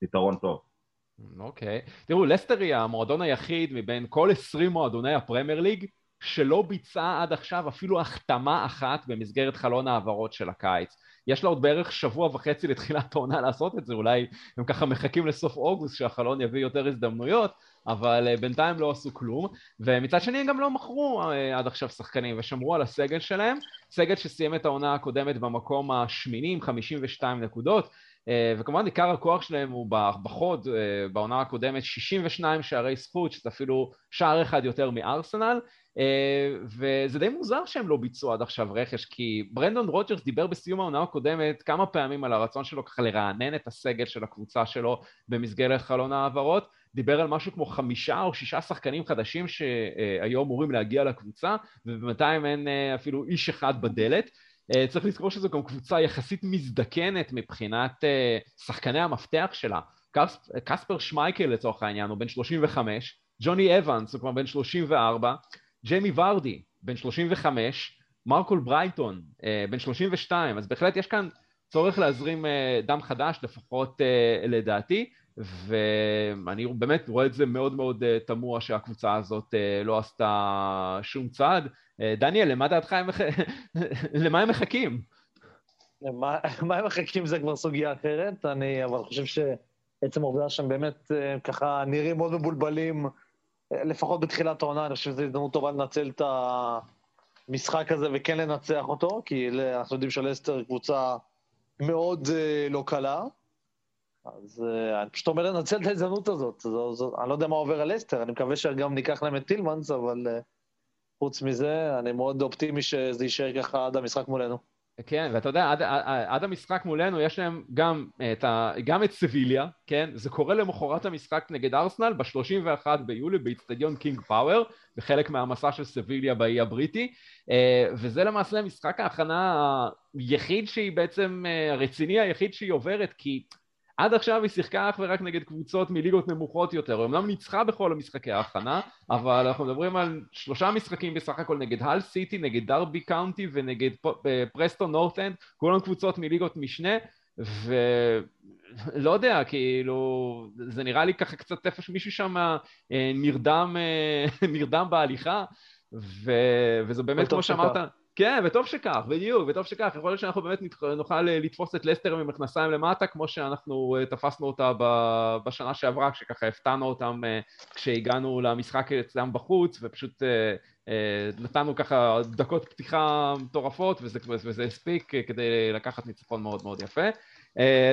פתרון טוב. אוקיי, תראו, לסטר היא המועדון היחיד מבין כל 20 מועדוני הפרמייר ליג, שלא ביצעה עד עכשיו אפילו החתמה אחת במסגרת חלון העברות של הקיץ. יש לה עוד בערך שבוע וחצי לתחילת העונה לעשות את זה, אולי הם ככה מחכים לסוף אוגוסט שהחלון יביא יותר הזדמנויות, אבל בינתיים לא עשו כלום, ומצד שני הם גם לא מכרו עד עכשיו שחקנים, ושמרו על הסגל שלהם, סגל שסיים את העונה הקודמת במקום ה-80, 52 נקודות, וכמובן עיקר הכוח שלהם הוא בחוד, בעונה הקודמת 62 שערי זכות, שזה אפילו שער אחד יותר מארסנל, וזה די מוזר שהם לא ביצעו עד עכשיו רכש, כי ברנדון רוג'רס דיבר בסיום העונה הקודמת כמה פעמים על הרצון שלו ככה לרענן את הסגל של הקבוצה שלו במסגרת חלון העברות, דיבר על משהו כמו 5 או 6 שחקנים חדשים שהיו אמורים להגיע לקבוצה, ובינתיים אין אפילו איש אחד בדלת. צריך לזכור שזו גם קבוצה יחסית מזדקנת מבחינת שחקני המפתח שלה. קספר שמייקל לצורך העניין הוא בן 35, ג'וני אבנס הוא כבר בן 34, ג'יימי ורדי בן 35, מרקול ברייטון בן 32, אז בהחלט יש כאן צורך להזרים דם חדש, לפחות לדעתי, ואני באמת רואה את זה מאוד מאוד תמוה שהקבוצה הזאת לא עשתה שום צעד. דניאל, למה דעתך הם מחכים? למה הם מחכים זה כבר סוגיה אחרת, אני אבל חושב שעצם העובדה שהם באמת ככה נראים מאוד מבולבלים, לפחות בתחילת העונה, אני חושב שזו הזדמנות טובה לנצל את המשחק הזה וכן לנצח אותו, כי אנחנו יודעים שלסטר קבוצה מאוד לא קלה, אז אני פשוט אומר לנצל את ההזדמנות הזאת, אני לא יודע מה עובר על אסתר, אני מקווה שגם ניקח להם את טילמנס, אבל חוץ מזה, אני מאוד אופטימי שזה יישאר ככה עד המשחק מולנו. כן, ואתה יודע, עד המשחק מולנו יש להם גם את סביליה, כן? זה קורה למחרת המשחק נגד ארסנל, ב-31 ביולי, באצטדיון קינג פאוור, בחלק מהמסע של סביליה באי הבריטי, וזה למעשה משחק ההכנה היחיד שהיא בעצם, הרציני היחיד שהיא עוברת, כי עד עכשיו היא שיחקה אך ורק נגד קבוצות מליגות נמוכות יותר, אמנם ניצחה בכל המשחקי ההכנה, אבל אנחנו מדברים על 3 משחקים בסך הכל נגד הל סיטי, נגד דרבי קאונטי ונגד פרסטון נורת'אנד, כולן קבוצות מליגות משנה, ולא יודע, כאילו, זה נראה לי ככה קצת תפש מישהו שם נרדם בהליכה, וזה באמת כמו שאמרת... כן, וטוב שכך, בדיוק, וטוב שכך, יכול להיות שאנחנו באמת נוכל לתפוס את לסטר ממכנסיים למטה, כמו שאנחנו תפסנו אותה בשנה שעברה, כשככה הפתענו אותם כשהגענו למשחק אצלם בחוץ, ופשוט נתנו ככה דקות פתיחה מטורפות, וזה הספיק כדי לקחת ניצחון מאוד מאוד יפה.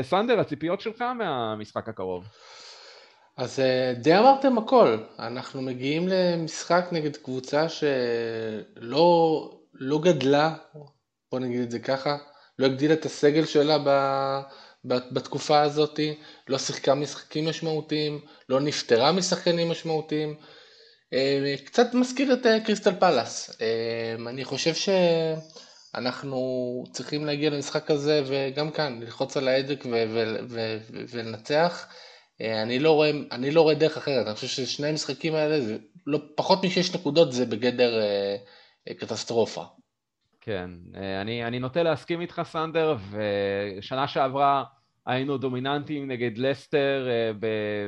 סנדר, הציפיות שלך מהמשחק הקרוב? אז די אמרתם הכל, אנחנו מגיעים למשחק נגד קבוצה שלא גדלה, בוא נגיד את זה ככה, לא הגדילה את הסגל שלה בתקופה הזאת, לא שיחקה משחקים משמעותיים, לא נפטרה משחקנים משמעותיים, קצת מזכיר את קריסטל פלאס. אני חושב שאנחנו צריכים להגיע למשחק הזה וגם כאן ללחוץ על ההדק ולנצח, אני לא רואה דרך אחרת, אני חושב ששני המשחקים האלה, זה לא, פחות מ6 נקודות זה בגדר קטסטרופה. כן, אני נוטה להסכים איתך סנדר, ושנה שעברה היינו דומיננטיים נגד לסטר,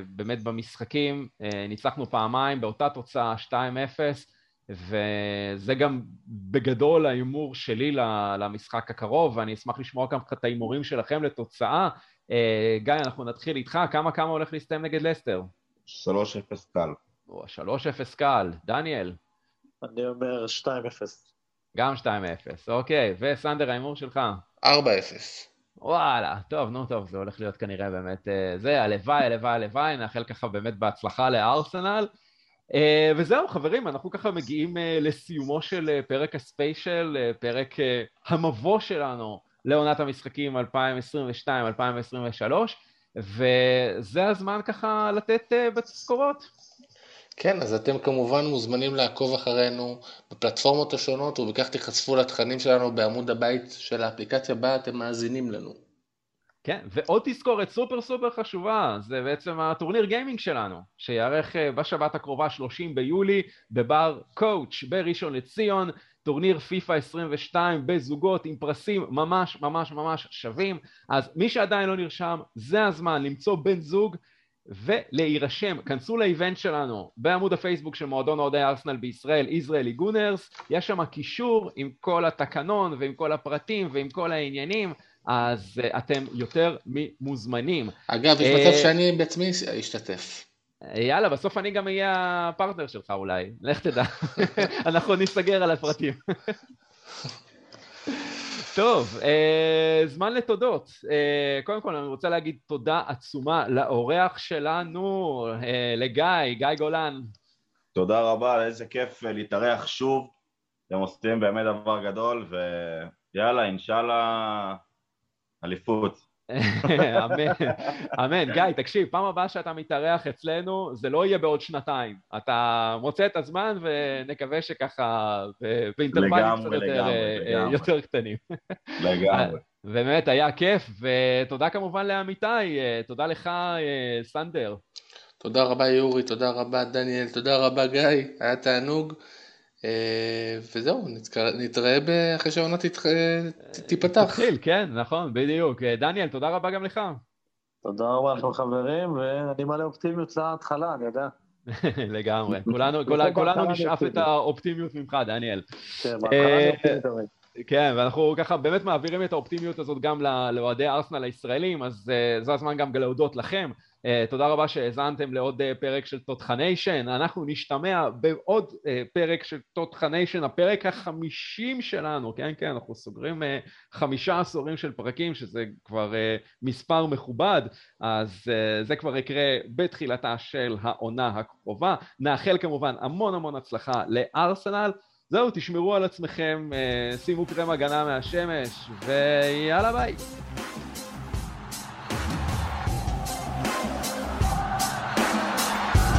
באמת במשחקים, ניצחנו פעמיים באותה תוצאה 2-0, וזה גם בגדול האימור שלי למשחק הקרוב, ואני אשמח לשמוע גם את האימורים שלכם לתוצאה. גיא, אנחנו נתחיל איתך, כמה הולך להסתיים נגד לסטר? 3-0 קל. 3-0 קל, דניאל? אני אומר 2-0. גם 2-0, אוקיי, וסנדר האימור שלך? 4-0. וואלה, טוב, זה הולך להיות כנראה באמת זה, הלוואי, נאחל ככה באמת בהצלחה לארסנל, וזהו חברים, אנחנו ככה מגיעים לסיומו של פרק הספיישל, פרק המבוא שלנו, לעונת המשחקים 2022-2023, וזה הזמן ככה לתת בתזכורות. כן, אז אתם כמובן מוזמנים לעקוב אחרינו בפלטפורמות השונות, ובכך תיחשפו לתכנים שלנו בעמוד הבית של האפליקציה בה אתם מאזינים לנו. כן, ועוד תזכורת סופר סופר חשובה, זה בעצם הטורניר גיימינג שלנו, שיערך בשבת הקרובה 30 ביולי בבר קואוץ' בראשון לציון, טורניר פיפה 22 בזוגות עם פרסים ממש ממש ממש שווים, אז מי שעדיין לא נרשם זה הזמן למצוא בן זוג ולהירשם. כנסו לאיבנט שלנו בעמוד הפייסבוק של מועדון אוהדי ארסנל בישראל, ישראלי גונרס, יש שם קישור עם כל התקנון ועם כל הפרטים ועם כל העניינים, אז אתם יותר מוזמנים. אגב, יש מצב שאני בעצמי אשתתף. יאללה, בסוף אני גם אהיה הפרטנר שלך אולי, לך תדע, אנחנו נסגר על הפרטים. טוב, זמן לתודות. קודם כל אני רוצה להגיד תודה עצומה לאורח שלנו, לגיא גולן. תודה רבה, איזה כיף להתארח שוב, אתם עושים באמת דבר גדול, ויאללה, אינשאללה, אליפות. אמן, אמן. גיא, תקשיב, פעם הבאה שאתה מתארח אצלנו, זה לא יהיה בעוד 2 שנתיים. אתה מוצא את הזמן ונקווה שככה באינטרבלים יותר קטנים. לגמרי. באמת, היה כיף, ותודה כמובן לעמיתי, תודה לך סנדר. תודה רבה יורי, תודה רבה דניאל, תודה רבה גיא, היה תענוג. וזהו, נתראה אחרי שהעונה תיפתח. תתחיל, כן, נכון, בדיוק. דניאל, תודה רבה גם לך. תודה רבה לכם חברים, ואני מלא אופטימיות להתחלה, אני יודע. לגמרי, כולנו נשאף את האופטימיות ממך, דניאל. כן, בהתחלה אני אופטימית תמיד. כן, ואנחנו ככה באמת מעבירים את האופטימיות הזאת גם לאוהדי ארסנל הישראלים, אז זה הזמן גם להודות לכם תודה רבה שהזנתם לעוד פרק של תותחניישן, אנחנו נשתמע בעוד פרק של תותחניישן, הפרק ה50 שלנו, כן, כן, אנחנו סוגרים 5 עשורים של פרקים, שזה כבר מספר מכובד, אז זה כבר יקרה בתחילתה של העונה הקרובה, נאחל כמובן המון המון הצלחה לארסנל, זהו, תשמרו על עצמכם, שימו קרם הגנה מהשמש, ויאללה ביי!